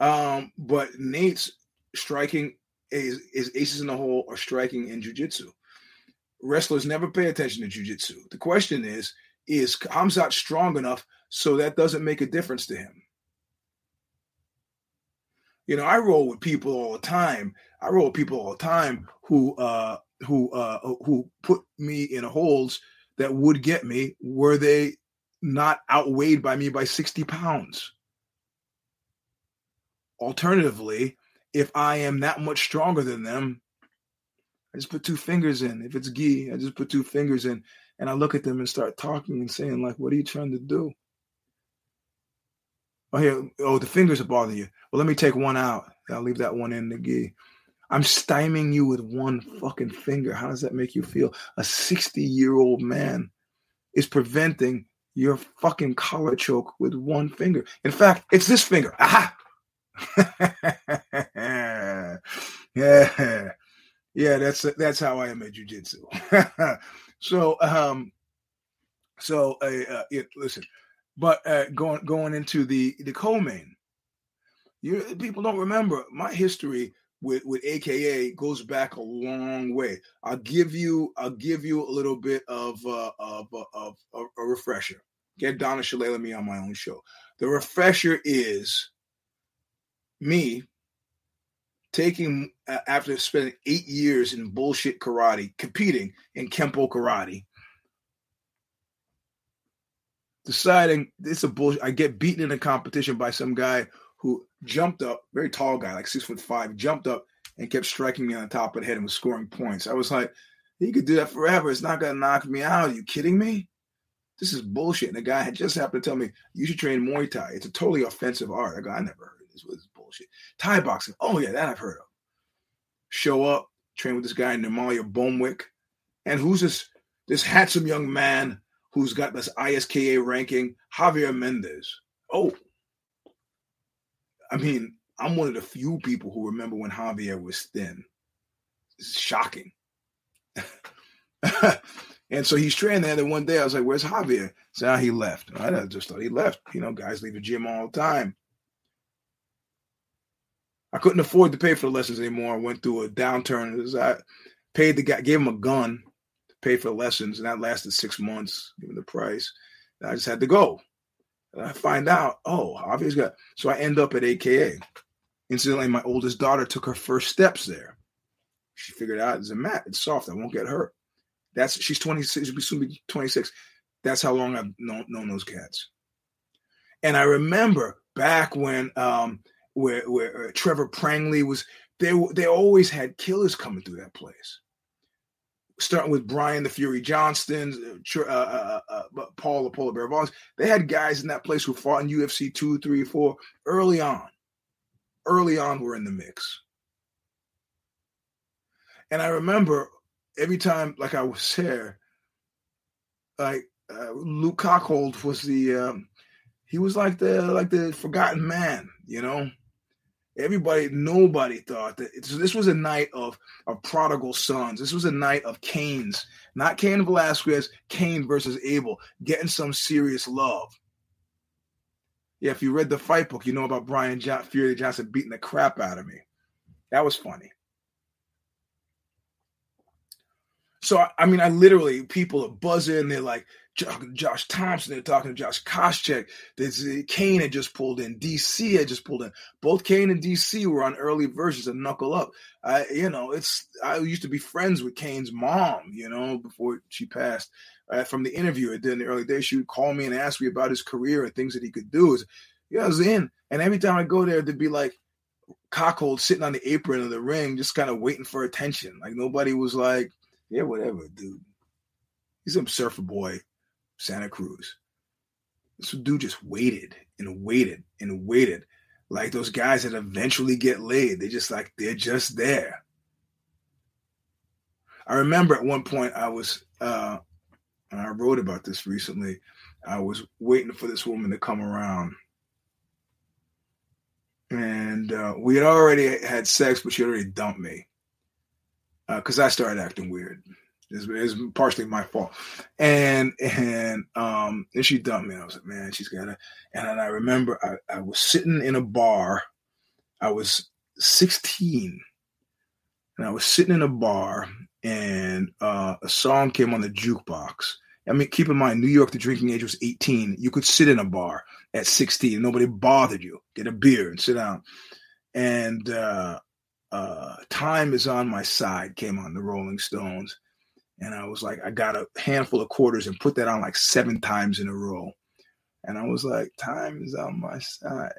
Um, but Nate's striking is, is aces in the hole or striking in jiu-jitsu. Wrestlers never pay attention to jiu-jitsu. The question is, is Hamzat strong enough so that doesn't make a difference to him? You know, I roll with people all the time. I roll with people all the time who uh, who uh, who put me in holds that would get me were they not outweighed by me by sixty pounds. Alternatively, if I am that much stronger than them, I just put two fingers in. If it's gi, I just put two fingers in, and I look at them and start talking and saying, like, what are you trying to do? Oh, here, oh, the fingers are bothering you. Well, let me take one out. I'll leave that one in the gi. I'm stymieing you with one fucking finger. How does that make you feel? A sixty-year-old man is preventing your fucking collar choke with one finger. In fact, it's this finger. Aha! yeah. Yeah, that's that's how I am at jiu-jitsu. so, um, so uh, uh, yeah, listen, but uh, going going into the, the co-main, you, people don't remember my history with with A K A goes back a long way. I'll give you I'll give you a little bit of uh, of, of, of a refresher. Get Donna Shalala me on my own show. The refresher is me taking uh, after spending eight years in bullshit karate, competing in Kempo karate, deciding it's a bullshit. I get beaten in a competition by some guy who jumped up, very tall guy, like six foot five, jumped up and kept striking me on the top of the head and was scoring points. I was like, he could do that forever. It's not going to knock me out. Are you kidding me? This is bullshit. And the guy had just happened to tell me, you should train Muay Thai. It's a totally offensive art. I go, I never heard of this. This is bullshit. Thai boxing. Oh, yeah, that I've heard of. Show up, train with this guy, Namalia Bomwick. And who's this, this handsome young man who's got this I S K A ranking? Javier Mendez. Oh, I mean, I'm one of the few people who remember when Javier was thin. It's shocking. And so he's training there. And one day I was like, where's Javier? So now he left. I just thought he left. You know, guys leave the gym all the time. I couldn't afford to pay for the lessons anymore. I went through a downturn. I paid the guy, gave him a gun to pay for the lessons, and that lasted six months, given the price. And I just had to go. And I find out, oh, obviously, got so I end up at A K A. Incidentally, my oldest daughter took her first steps there. She figured out it's a mat, it's soft, I won't get hurt. That's she's twenty-six, she'll soon be twenty-six. That's how long I've known, known those cats. And I remember back when um, where where uh, Trevor Prangley was, they they always had killers coming through that place. Starting with Brian the Fury Johnston, uh, uh, uh, uh, Paul the Polar Bear Vaughn. They had guys in that place who fought in U F C two, three, four early on. Early on, we're in the mix. And I remember every time, like I was there, like uh, Luke Cockhold was the, um, he was like the like the forgotten man, you know. Everybody, nobody thought that it, so this was a night of of prodigal sons. This was a night of Cains, not Cain Velasquez, Cain versus Abel, getting some serious love. Yeah, if you read the fight book, you know about Brian John, Fury Johnson beating the crap out of me. That was funny. So, I mean, I literally, people are buzzing. They're like, Josh Thompson, they're talking to Josh Koscheck. There's, Kane had just pulled in. D C had just pulled in. Both Kane and D C were on early versions of Knuckle Up. I, you know, it's, I used to be friends with Kane's mom, you know, before she passed. Uh, from the interview I did in the early days, she would call me and ask me about his career and things that he could do. Was, yeah, I was in. And every time I go there, there'd be like Cockhold sitting on the apron of the ring, just kind of waiting for attention. Like nobody was like, yeah, whatever, dude. He's an surfer boy, Santa Cruz. This dude just waited and waited and waited. Like those guys that eventually get laid. They just like, they're just there. I remember at one point I was, uh, and I wrote about this recently. I was waiting for this woman to come around. And uh, we had already had sex, but she already dumped me. Because uh, I started acting weird. It's, it's partially my fault. And and um, and she dumped me. I was like, man, she's got to. And then I remember I, I was sitting in a bar. I was sixteen. And I was sitting in a bar. And uh, a song came on the jukebox. I mean, keep in mind, New York, the drinking age was eighteen. You could sit in a bar at sixteen. Nobody bothered you. Get a beer and sit down. And uh Uh, Time Is On My Side came on the Rolling Stones. And I was like, I got a handful of quarters and put that on like seven times in a row. And I was like, time is on my side.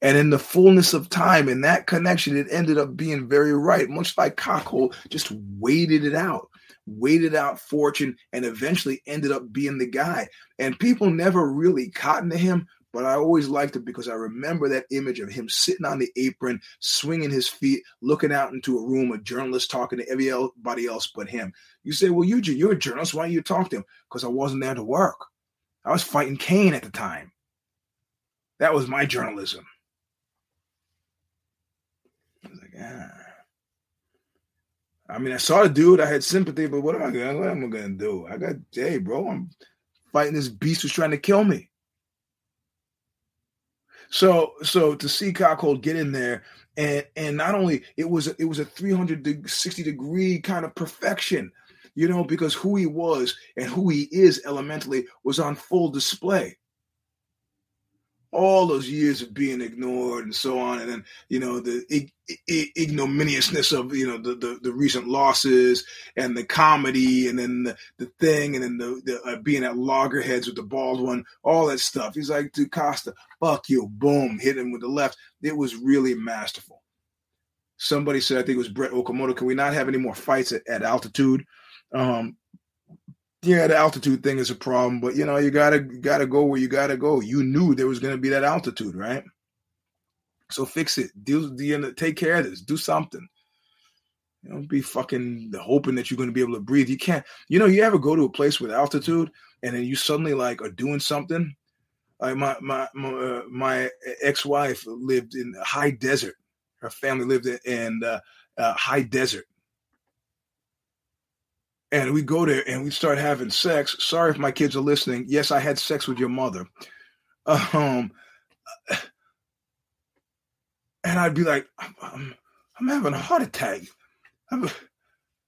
And in the fullness of time, in that connection, it ended up being very right. Much like Cockhold, just waited it out, waited out fortune, and eventually ended up being the guy. And people never really cottoned to him. But I always liked it because I remember that image of him sitting on the apron, swinging his feet, looking out into a room, a journalist talking to everybody else but him. You say, well, Eugene, you're a journalist. Why don't you talk to him? Because I wasn't there to work. I was fighting Kane at the time. That was my journalism. I was like, ah. I mean, I saw the dude. I had sympathy, but what am I going what am I going to do? I got, hey, bro, I'm fighting this beast who's trying to kill me. So, so to see Cockhold get in there, and and not only it was it was a three hundred sixty degree kind of perfection, you know, because who he was and who he is elementally was on full display. All those years of being ignored and so on, and then you know the ig- ig- ignominiousness of you know the, the the recent losses and the comedy, and then the, the thing, and then the, the uh, being at loggerheads with the bald one, all that stuff. He's like, dude, Costa, fuck you, boom, hit him with the left. It was really masterful. Somebody said, I think it was Brett Okamoto, can we not have any more fights at, at altitude? Um, Yeah, the altitude thing is a problem, but you know, you gotta gotta go where you gotta go. You knew there was gonna be that altitude, right? So fix it. Do, do take care of this. Do something. You don't be fucking hoping that you're gonna be able to breathe. You can't. You know, you ever go to a place with altitude and then you suddenly like are doing something? Like my my my, uh, my ex-wife lived in high desert. Her family lived in uh, uh, high desert. And we go there and we start having sex. Sorry if my kids are listening. Yes, I had sex with your mother. Um, and I'd be like, I'm, I'm, I'm having a heart attack. I'm,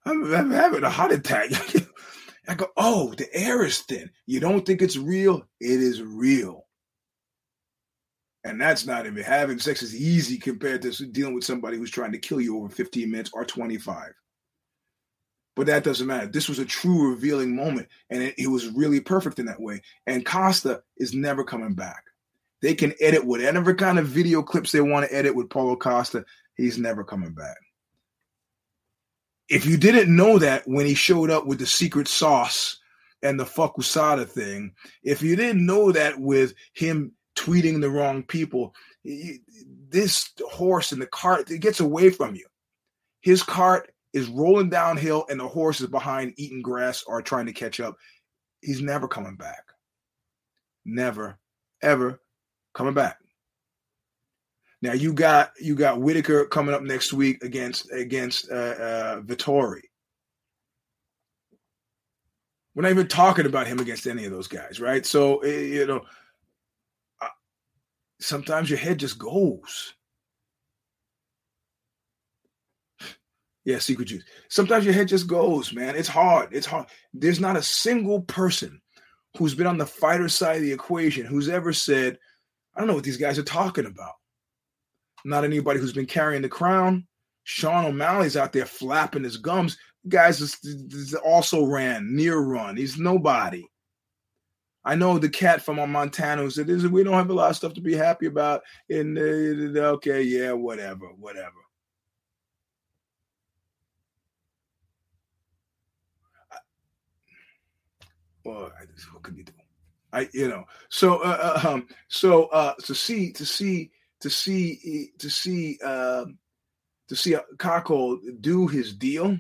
I'm, I'm having a heart attack. I go, oh, the air is thin. You don't think it's real? It is real. And that's not even, having sex is easy compared to dealing with somebody who's trying to kill you over fifteen minutes or twenty-five. But that doesn't matter. This was a true revealing moment, and it, it was really perfect in that way. And Costa is never coming back. They can edit whatever kind of video clips they want to edit with Paulo Costa. He's never coming back. If you didn't know that when he showed up with the secret sauce and the Fukusada thing, if you didn't know that with him tweeting the wrong people, this horse and the cart, it gets away from you. His cart is rolling downhill and the horse is behind eating grass or trying to catch up. He's never coming back. Never, ever coming back. Now you got you got Whitaker coming up next week against against uh, uh, Vettori. We're not even talking about him against any of those guys, right? So you know, sometimes your head just goes. Yeah, secret juice. Sometimes your head just goes, man. It's hard. It's hard. There's not a single person who's been on the fighter side of the equation who's ever said, "I don't know what these guys are talking about." Not anybody who's been carrying the crown. Sean O'Malley's out there flapping his gums. Guys is, is also ran, near run. He's nobody. I know the cat from Montana who said, we don't have a lot of stuff to be happy about. And uh, okay, yeah, whatever, whatever. I, well, I, what can you do? I, you know, so, uh, um, so uh, to see, to see. to see to see uh, to see Kako do his deal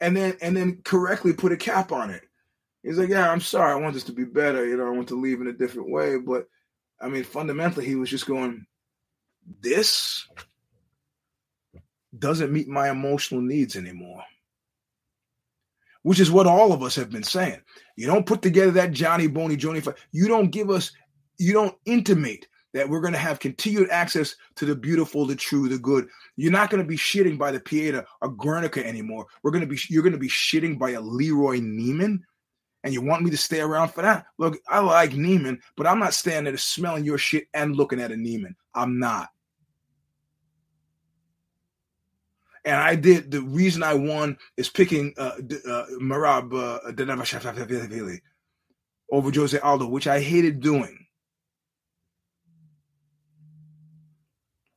and then and then correctly put a cap on it. He's like, yeah, I'm sorry, I want this to be better, you know, I want to leave in a different way. But I mean, fundamentally he was just going, this doesn't meet my emotional needs anymore. Which is what all of us have been saying. You don't put together that Johnny Boney Joni fight. You don't give us You don't intimate that we're going to have continued access to the beautiful, the true, the good. You're not going to be shitting by the Pieta or Guernica anymore. We're going to be, you're going to be shitting by a Leroy Neiman, and you want me to stay around for that? Look, I like Neiman, but I'm not standing there smelling your shit and looking at a Neiman. I'm not. And I did. The reason I won is picking uh, uh, Merab uh, Denevashafafafili over Jose Aldo, which I hated doing.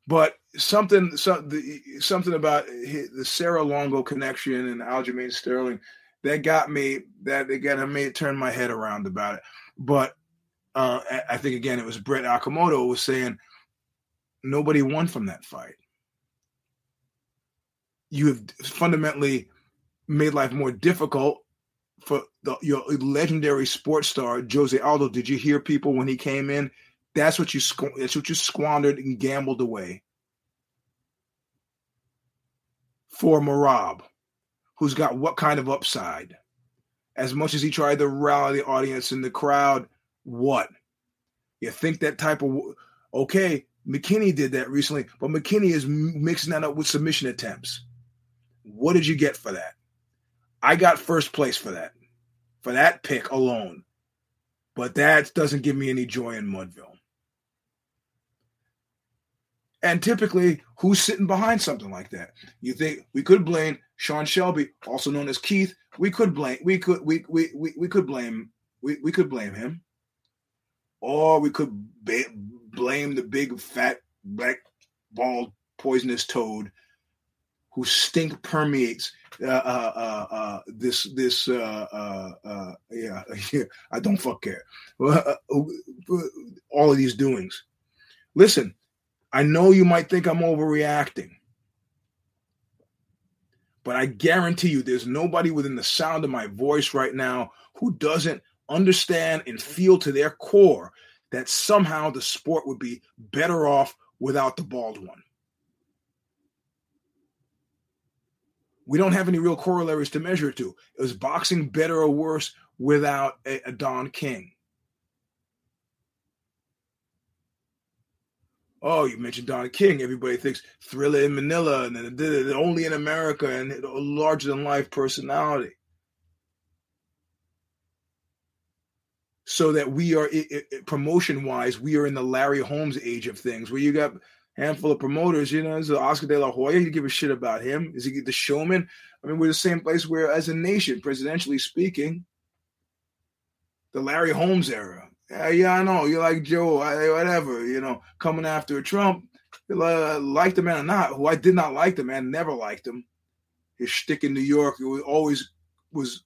But something so, the, something about his, the Sarah Longo connection and Aljamain Sterling, that got me, that again, made turn my head around about it. But uh, I think, again, it was Brett Okamoto was saying, nobody won from that fight. You have fundamentally made life more difficult for the, your legendary sports star, Jose Aldo. Did you hear people when he came in? That's what you squ- that's what you squandered and gambled away for Merab, who's got what kind of upside? As much as he tried to rally the audience and the crowd, what? You think that type of... Okay, McKinney did that recently, but McKinney is mixing that up with submission attempts. What did you get for that? I got first place for that, for that pick alone. But that doesn't give me any joy in Mudville. And typically, who's sitting behind something like that? You think we could blame Sean Shelby, also known as Keith. We could blame we could we we we, we could blame we, we could blame him, or we could ba- blame the big fat black bald poisonous toad who stink permeates uh, uh, uh, uh, this, this uh, uh, uh, yeah, yeah, I don't fuck care. All of these doings. Listen, I know you might think I'm overreacting, but I guarantee you there's nobody within the sound of my voice right now who doesn't understand and feel to their core that somehow the sport would be better off without the bald one. We don't have any real corollaries to measure it to. Is boxing better or worse without a, a Don King? oh, you mentioned Don King. Everybody thinks Thriller in Manila and then Only in America and a larger-than-life personality. So that we are, it, it, promotion-wise, we are in the Larry Holmes age of things, where you got a handful of promoters, you know, is Oscar De La Hoya, you give a shit about him. Is he the showman? I mean, we're the same place where, as a nation, presidentially speaking, the Larry Holmes era. Yeah, yeah, I know. You like Joe, I, whatever, you know, coming after Trump. Uh, like the man or not, who I did not like the man, never liked him. His shtick in New York, it was always was,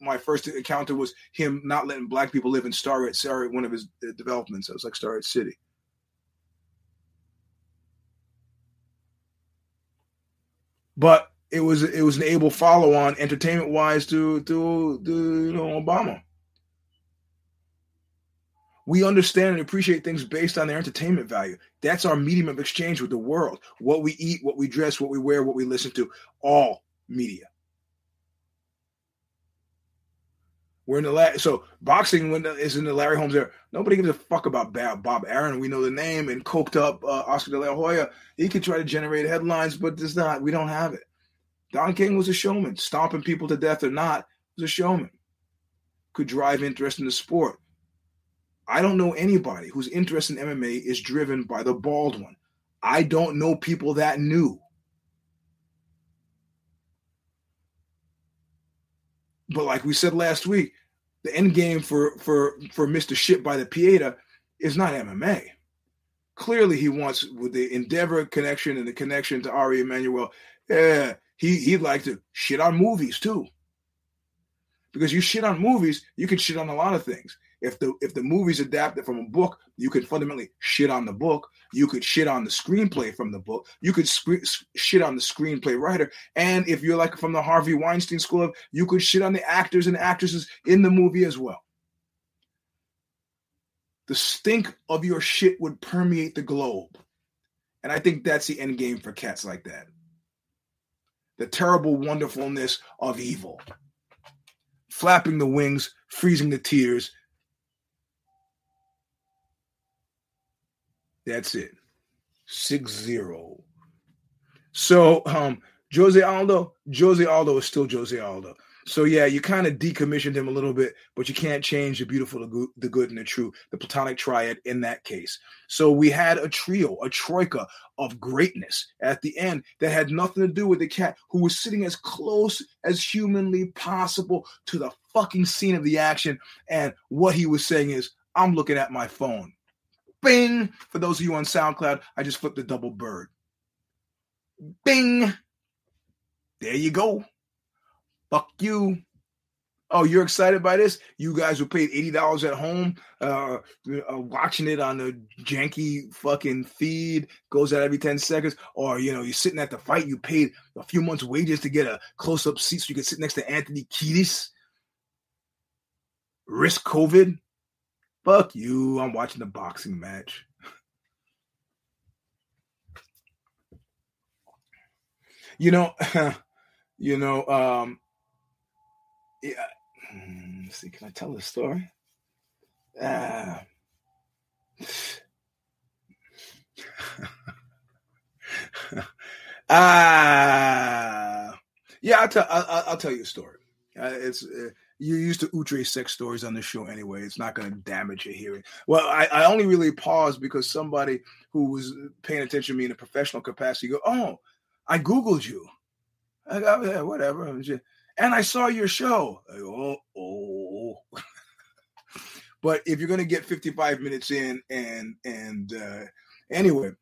my first encounter was him not letting black people live in Starrett, Starrett, one of his developments. I was like Starrett City. But it was it was an able follow-on, entertainment-wise, to, to, to you know, Obama. We understand and appreciate things based on their entertainment value. That's our medium of exchange with the world. What we eat, what we dress, what we wear, what we listen to, all media. We're in the la- so boxing when the, is in the Larry Holmes era. Nobody gives a fuck about Bob Arum. We know the name and coked up uh, Oscar De La Hoya. He could try to generate headlines, but it's not. We don't have it. Don King was a showman, stomping people to death or not. Was a showman. Could drive interest in the sport. I don't know anybody whose interest in M M A is driven by the bald one. I don't know people that knew. But like we said last week, the end game for, for, for Mister Shit by the Pieta is not M M A. Clearly he wants, with the Endeavor connection and the connection to Ari Emanuel, yeah, he, he'd like to shit on movies too. Because you shit on movies, you can shit on a lot of things. If the if the movie's adapted from a book, you could fundamentally shit on the book. You could shit on the screenplay from the book. You could sc- shit on the screenplay writer. And if you're like from the Harvey Weinstein School of, you could shit on the actors and actresses in the movie as well. The stink of your shit would permeate the globe. And I think that's the end game for cats like that. The terrible wonderfulness of evil. Flapping the wings, freezing the tears. That's it. six zero So um, Jose Aldo, Jose Aldo is still Jose Aldo. So, yeah, you kind of decommissioned him a little bit, but you can't change the beautiful, the good, the good, and the true, the platonic triad in that case. So we had a trio, a troika of greatness at the end that had nothing to do with the cat, who was sitting as close as humanly possible to the fucking scene of the action. And what he was saying is, I'm looking at my phone. Bing! For those of you on SoundCloud, I just flipped a double bird. Bing! There you go. Fuck you. Oh, you're excited by this? You guys who paid eighty dollars at home, uh, uh, watching it on the janky fucking feed, goes out every ten seconds. Or, you know, you're sitting at the fight, you paid a few months' wages to get a close-up seat so you could sit next to Anthony Kiedis. Risk COVID. Fuck you, I'm watching the boxing match. You know, you know, um, yeah. Let's see, can I tell this story? Uh, uh, yeah, I'll tell, I'll, I'll tell you a story. Uh, it's, uh, you're used to outre sex stories on this show anyway. It's not going to damage your hearing. Well, I, I only really paused because somebody who was paying attention to me in a professional capacity go, oh, I Googled you. I go, yeah, whatever. And I saw your show. I go, oh, oh. But if you're going to get fifty-five minutes in and, and uh, anyway,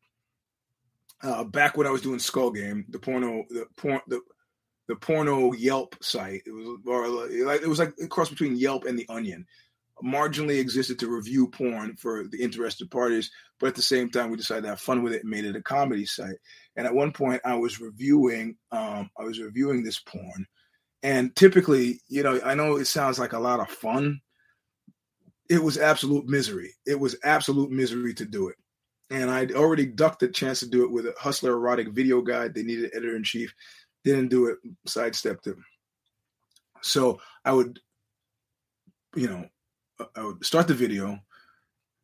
uh, back when I was doing Skull Game, the porno, the porn, the, the porno Yelp site, it was, or it was like a cross between Yelp and The Onion, marginally existed to review porn for the interested parties, but at the same time, we decided to have fun with it and made it a comedy site. And at one point, I was reviewing, um, I was reviewing this porn, and typically, you know, I know it sounds like a lot of fun. It was absolute misery. It was absolute misery to do it. And I'd already ducked the chance to do it with a Hustler Erotic Video Guide. They needed an editor-in-chief. Didn't do it, sidestepped it. So I would, you know, I would start the video,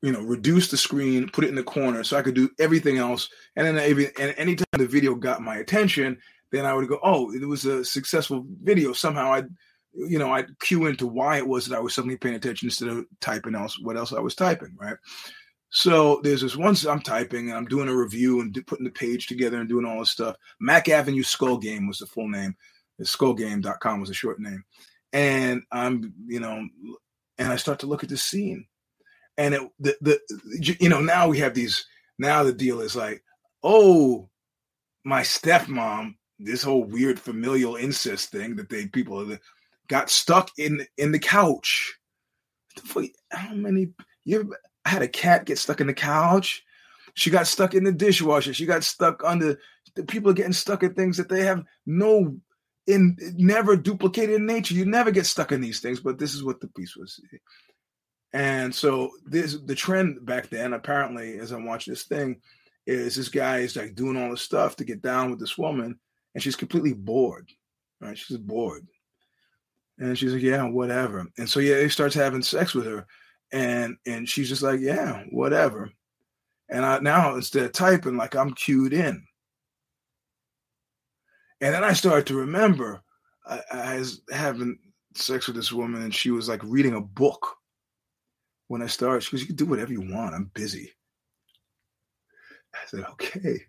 you know, reduce the screen, put it in the corner so I could do everything else. And then I even, and anytime the video got my attention, then I would go, oh, it was a successful video. Somehow I'd, you know, I'd cue into why it was that I was suddenly paying attention instead of typing else, what else I was typing, right? So there's this one, I'm typing and I'm doing a review and do, putting the page together and doing all this stuff. Mac Avenue Skull Game was the full name. skull game dot com was a short name. And I'm, you know, and I start to look at this scene. And it, the, the, you know, now we have these, now the deal is like, oh, my stepmom, this whole weird familial incest thing that they, people got stuck in, in the couch. How many, you ever, I had a cat get stuck in the couch. She got stuck in the dishwasher. She got stuck under, the people are getting stuck in things that they have no, in never duplicated in nature. You never get stuck in these things, but this is what the piece was. And so this, the trend back then, apparently, as I'm watching this thing, is this guy is like doing all this stuff to get down with this woman, and she's completely bored, right? She's bored. And she's like, yeah, whatever. And so, yeah, he starts having sex with her, and and she's just like, yeah, whatever. And I, now instead of typing, like I'm cued in. And then I started to remember I, I was having sex with this woman, and she was like reading a book. When I started, she goes, you can do whatever you want. I'm busy. I said, okay.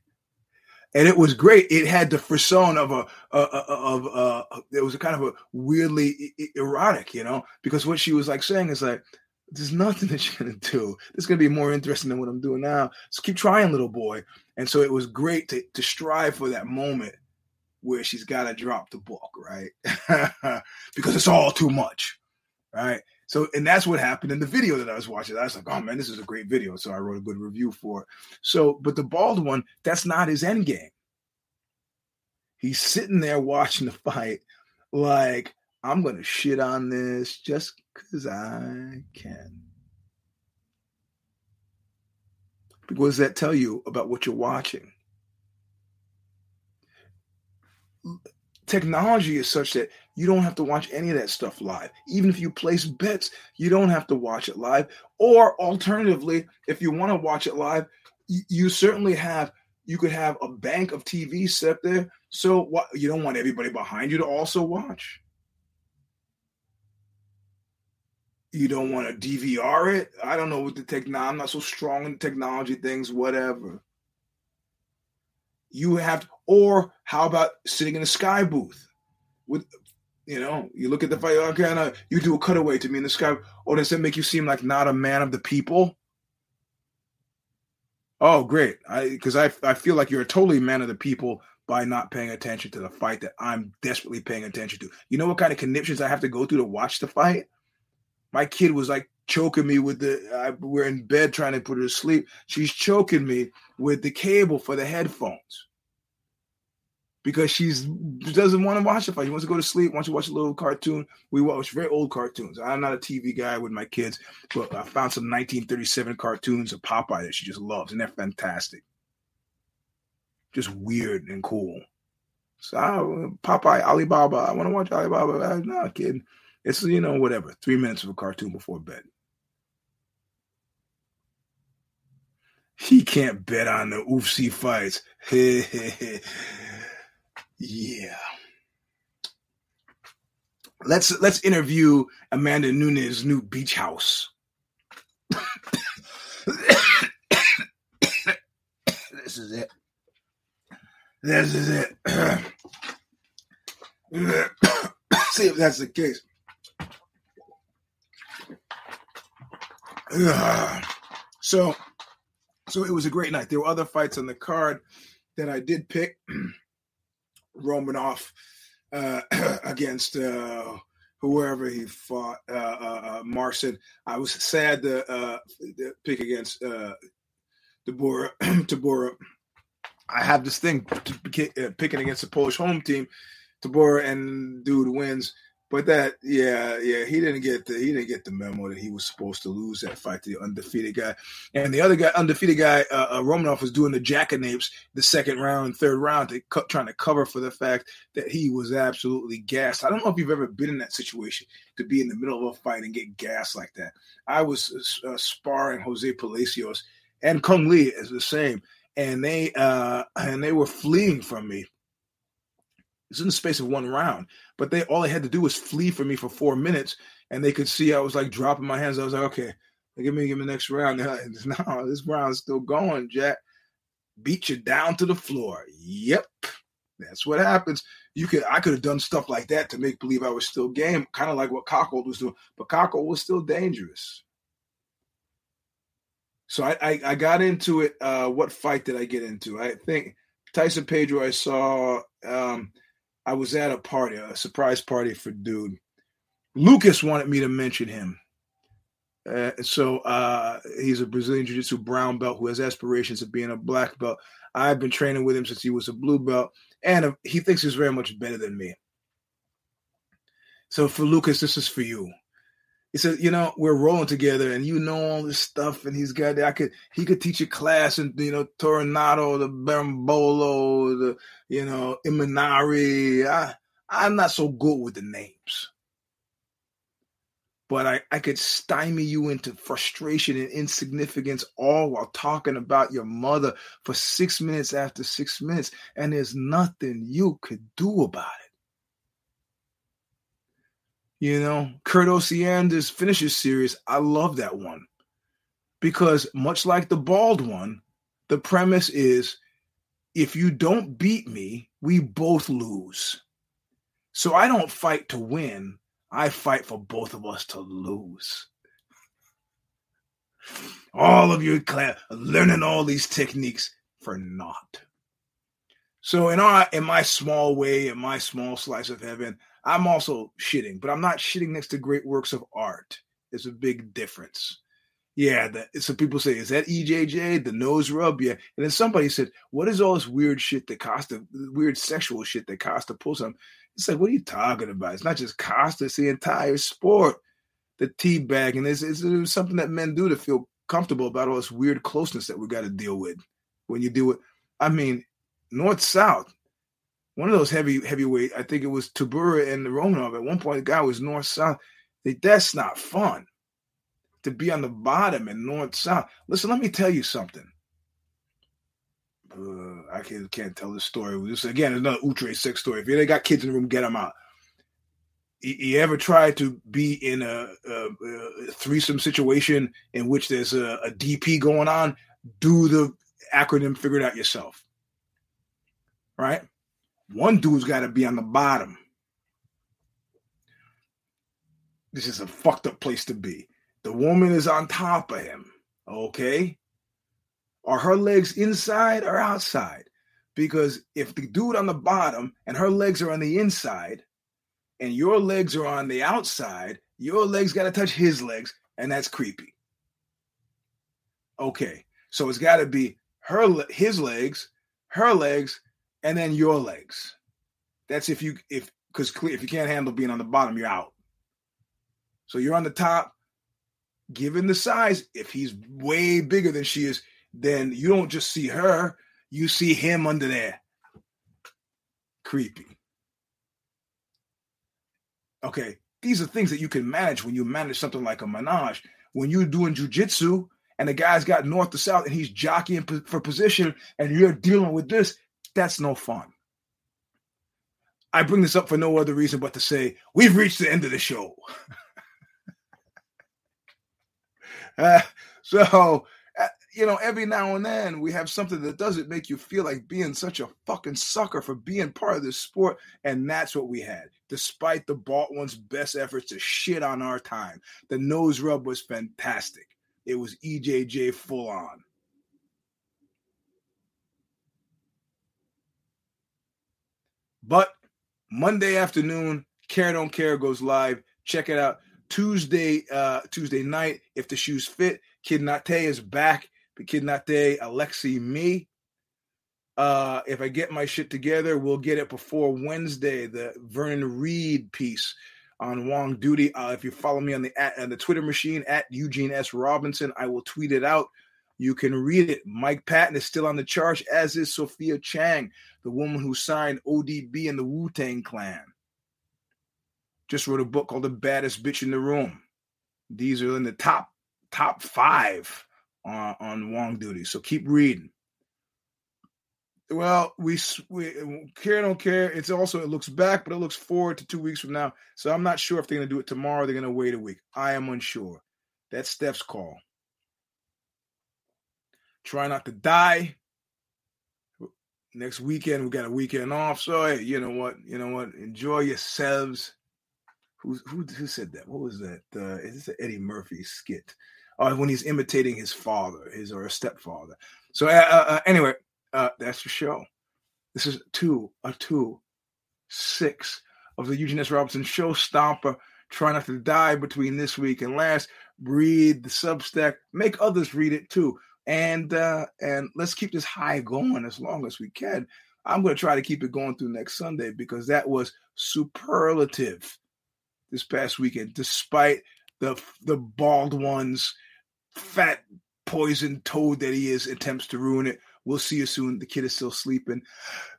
And it was great. It had the frisson of a, of a, it was a kind of a weirdly erotic, you know, because what she was like saying is like, there's nothing that you're going to do. It's going to be more interesting than what I'm doing now. So keep trying, little boy. And so it was great to, to strive for that moment where she's got to drop the book, right? Because it's all too much, right? So, and that's what happened in the video that I was watching. I was like, oh man, this is a great video. So I wrote a good review for it. So, but the bald one, that's not his end game. He's sitting there watching the fight like, I'm going to shit on this just because I can. But what does that tell you about what you're watching? Technology is such that you don't have to watch any of that stuff live. Even if you place bets, you don't have to watch it live. Or alternatively, if you want to watch it live, you, you certainly have, you could have a bank of T V set there. So what, you don't want everybody behind you to also watch. You don't want to D V R it. I don't know what the technology, I'm not so strong in technology things, whatever. You have, or how about sitting in a sky booth with, you know, you look at the fight, okay, no, you do a cutaway to me in the sky. Oh, does that make you seem like not a man of the people? Oh, great. I, because I, I feel like you're a totally man of the people by not paying attention to the fight that I'm desperately paying attention to. You know what kind of conniptions I have to go through to watch the fight? My kid was like choking me with the, I, we're in bed trying to put her to sleep. She's choking me with the cable for the headphones because she's doesn't want to watch the fight. She wants to go to sleep, wants to watch a little cartoon. We watch very old cartoons. I'm not a T V guy with my kids, but I found some nineteen thirty-seven cartoons of Popeye that she just loves, and they're fantastic. Just weird and cool. So I, Popeye, Alibaba, I want to watch Alibaba. I'm not kidding. It's, you know, whatever, three minutes of a cartoon before bed. He can't bet on the U F C fights. Yeah. Let's let's interview Amanda Nunes' new beach house. This is it. This is it. See if that's the case. Ugh. So, so it was a great night. There were other fights on the card that I did pick. Romanoff uh, against uh, whoever he fought. Uh, uh, uh, Marcin. I was sad to uh, pick against uh, Tabora. Tabora. I have this thing to pick, uh, picking against the Polish home team. Tabora and dude wins. But that, yeah, yeah, he didn't get the he didn't get the memo that he was supposed to lose that fight to the undefeated guy. And the other guy, undefeated guy, uh, uh, Romanoff, was doing the jackanapes the second round, third round, to co- trying to cover for the fact that he was absolutely gassed. I don't know if you've ever been in that situation, to be in the middle of a fight and get gassed like that. I was uh, sparring Jose Palacios and Kung Lee is the same, and they uh, and they were fleeing from me. It's in the space of one round, but they all they had to do was flee from me for four minutes, and they could see I was like dropping my hands. I was like, okay, give me, give me the next round. Like, no, this round's still going, Jack. Beat you down to the floor. Yep, that's what happens. You could, I could have done stuff like that to make believe I was still game, kind of like what Cockhold was doing, but Cockhold was still dangerous. So I, I, I got into it. Uh, what fight did I get into? I think Tyson Pedro. I saw. Um, I was at a party, a surprise party for dude. Lucas wanted me to mention him. Uh, so uh, he's a Brazilian Jiu-Jitsu brown belt who has aspirations of being a black belt. I've been training with him since he was a blue belt, and uh, he thinks he's very much better than me. So for Lucas, this is for you. He said, you know, we're rolling together, and you know all this stuff, and he's got, I could, he could teach a class in, you know, Toronado, the Barambolo, the, you know, Imanari. I, I'm not so good with the names. But I, I could stymie you into frustration and insignificance, all while talking about your mother for six minutes after six minutes, and there's nothing you could do about it. You know, Kurt Osiander's finisher series, I love that one. Because much like the bald one, the premise is, if you don't beat me, we both lose. So I don't fight to win. I fight for both of us to lose. All of you class, learning all these techniques for naught. So in our, in my small way, in my small slice of heaven, I'm also shitting, but I'm not shitting next to great works of art. There's a big difference. Yeah, the, some people say, is that E J J, the nose rub? Yeah. And then somebody said, what is all this weird shit that Costa, weird sexual shit that Costa pulls on? It's like, what are you talking about? It's not just Costa, it's the entire sport. The teabag, and it's, it's, it's something that men do to feel comfortable about all this weird closeness that we got to deal with. When you deal with, I mean, north-south. One of those heavy heavyweight, I think it was Tabora and the Romanoff. At one point, the guy was north-south. That's not fun, to be on the bottom and north-south. Listen, let me tell you something. Uh, I can't, can't tell this story. This, again, another outre sex story. If you ain't got kids in the room, get them out. You, you ever tried to be in a, a, a threesome situation in which there's a, a D P going on? Do the acronym, figure it out yourself. Right? One dude's got to be on the bottom. This is a fucked up place to be. The woman is on top of him, okay? Are her legs inside or outside? Because if the dude on the bottom and her legs are on the inside and your legs are on the outside, your legs got to touch his legs, and that's creepy. Okay, so it's got to be her, his legs, her legs, and then your legs. That's if you, if, because if you can't handle being on the bottom, you're out. So you're on the top. Given the size, if he's way bigger than she is, then you don't just see her, you see him under there. Creepy. Okay, these are things that you can manage when you manage something like a menage. When you're doing jujitsu and the guy's got north to south and he's jockeying for position and you're dealing with this, that's no fun. I bring this up for no other reason but to say, we've reached the end of the show. uh, so, uh, you know, every now and then we have something that doesn't make you feel like being such a fucking sucker for being part of this sport. And that's what we had, despite the bald one's best efforts to shit on our time. The nose rub was fantastic. It was E J J full on. But Monday afternoon, Care Don't Care goes live. Check it out. Tuesday uh, Tuesday night, if the shoes fit, Kid Nate is back. But Kid Nate, Alexi, me. Uh, if I get my shit together, we'll get it before Wednesday, the Vernon Reed piece. on Wong Duty. Uh, if you follow me on the at on the Twitter machine at Eugene S. Robinson, I will tweet it out. You can read it. Mike Patton is still on the charge, as is Sophia Chang, the woman who signed O D B and the Wu-Tang Clan. Just wrote a book called The Baddest Bitch in the Room. These are in the top top five on, on Wong Duty. So keep reading. Well, we, we care, don't care. It's also, it looks back, but it looks forward to two weeks from now. So I'm not sure if they're going to do it tomorrow. They're going to wait a week. I am unsure. That's Steph's call. Try not to die. Next weekend, we got a weekend off. So, hey, you know what? You know what? Enjoy yourselves. Who, who, who said that? What was that? Uh, it's an Eddie Murphy skit. Oh, when he's imitating his father, his or his stepfather. So, uh, uh, anyway. Uh, that's the show. This is two, a two, six of the Eugene S. Robinson Show Stomper. Try not to die between this week and last. Read the Substack. Make others read it too. And uh, and let's keep this high going as long as we can. I'm going to try to keep it going through next Sunday because that was superlative this past weekend, despite the the bald one's fat poison toad that he is attempts to ruin it. We'll see you soon. The kid is still sleeping.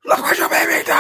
Look what you made me do!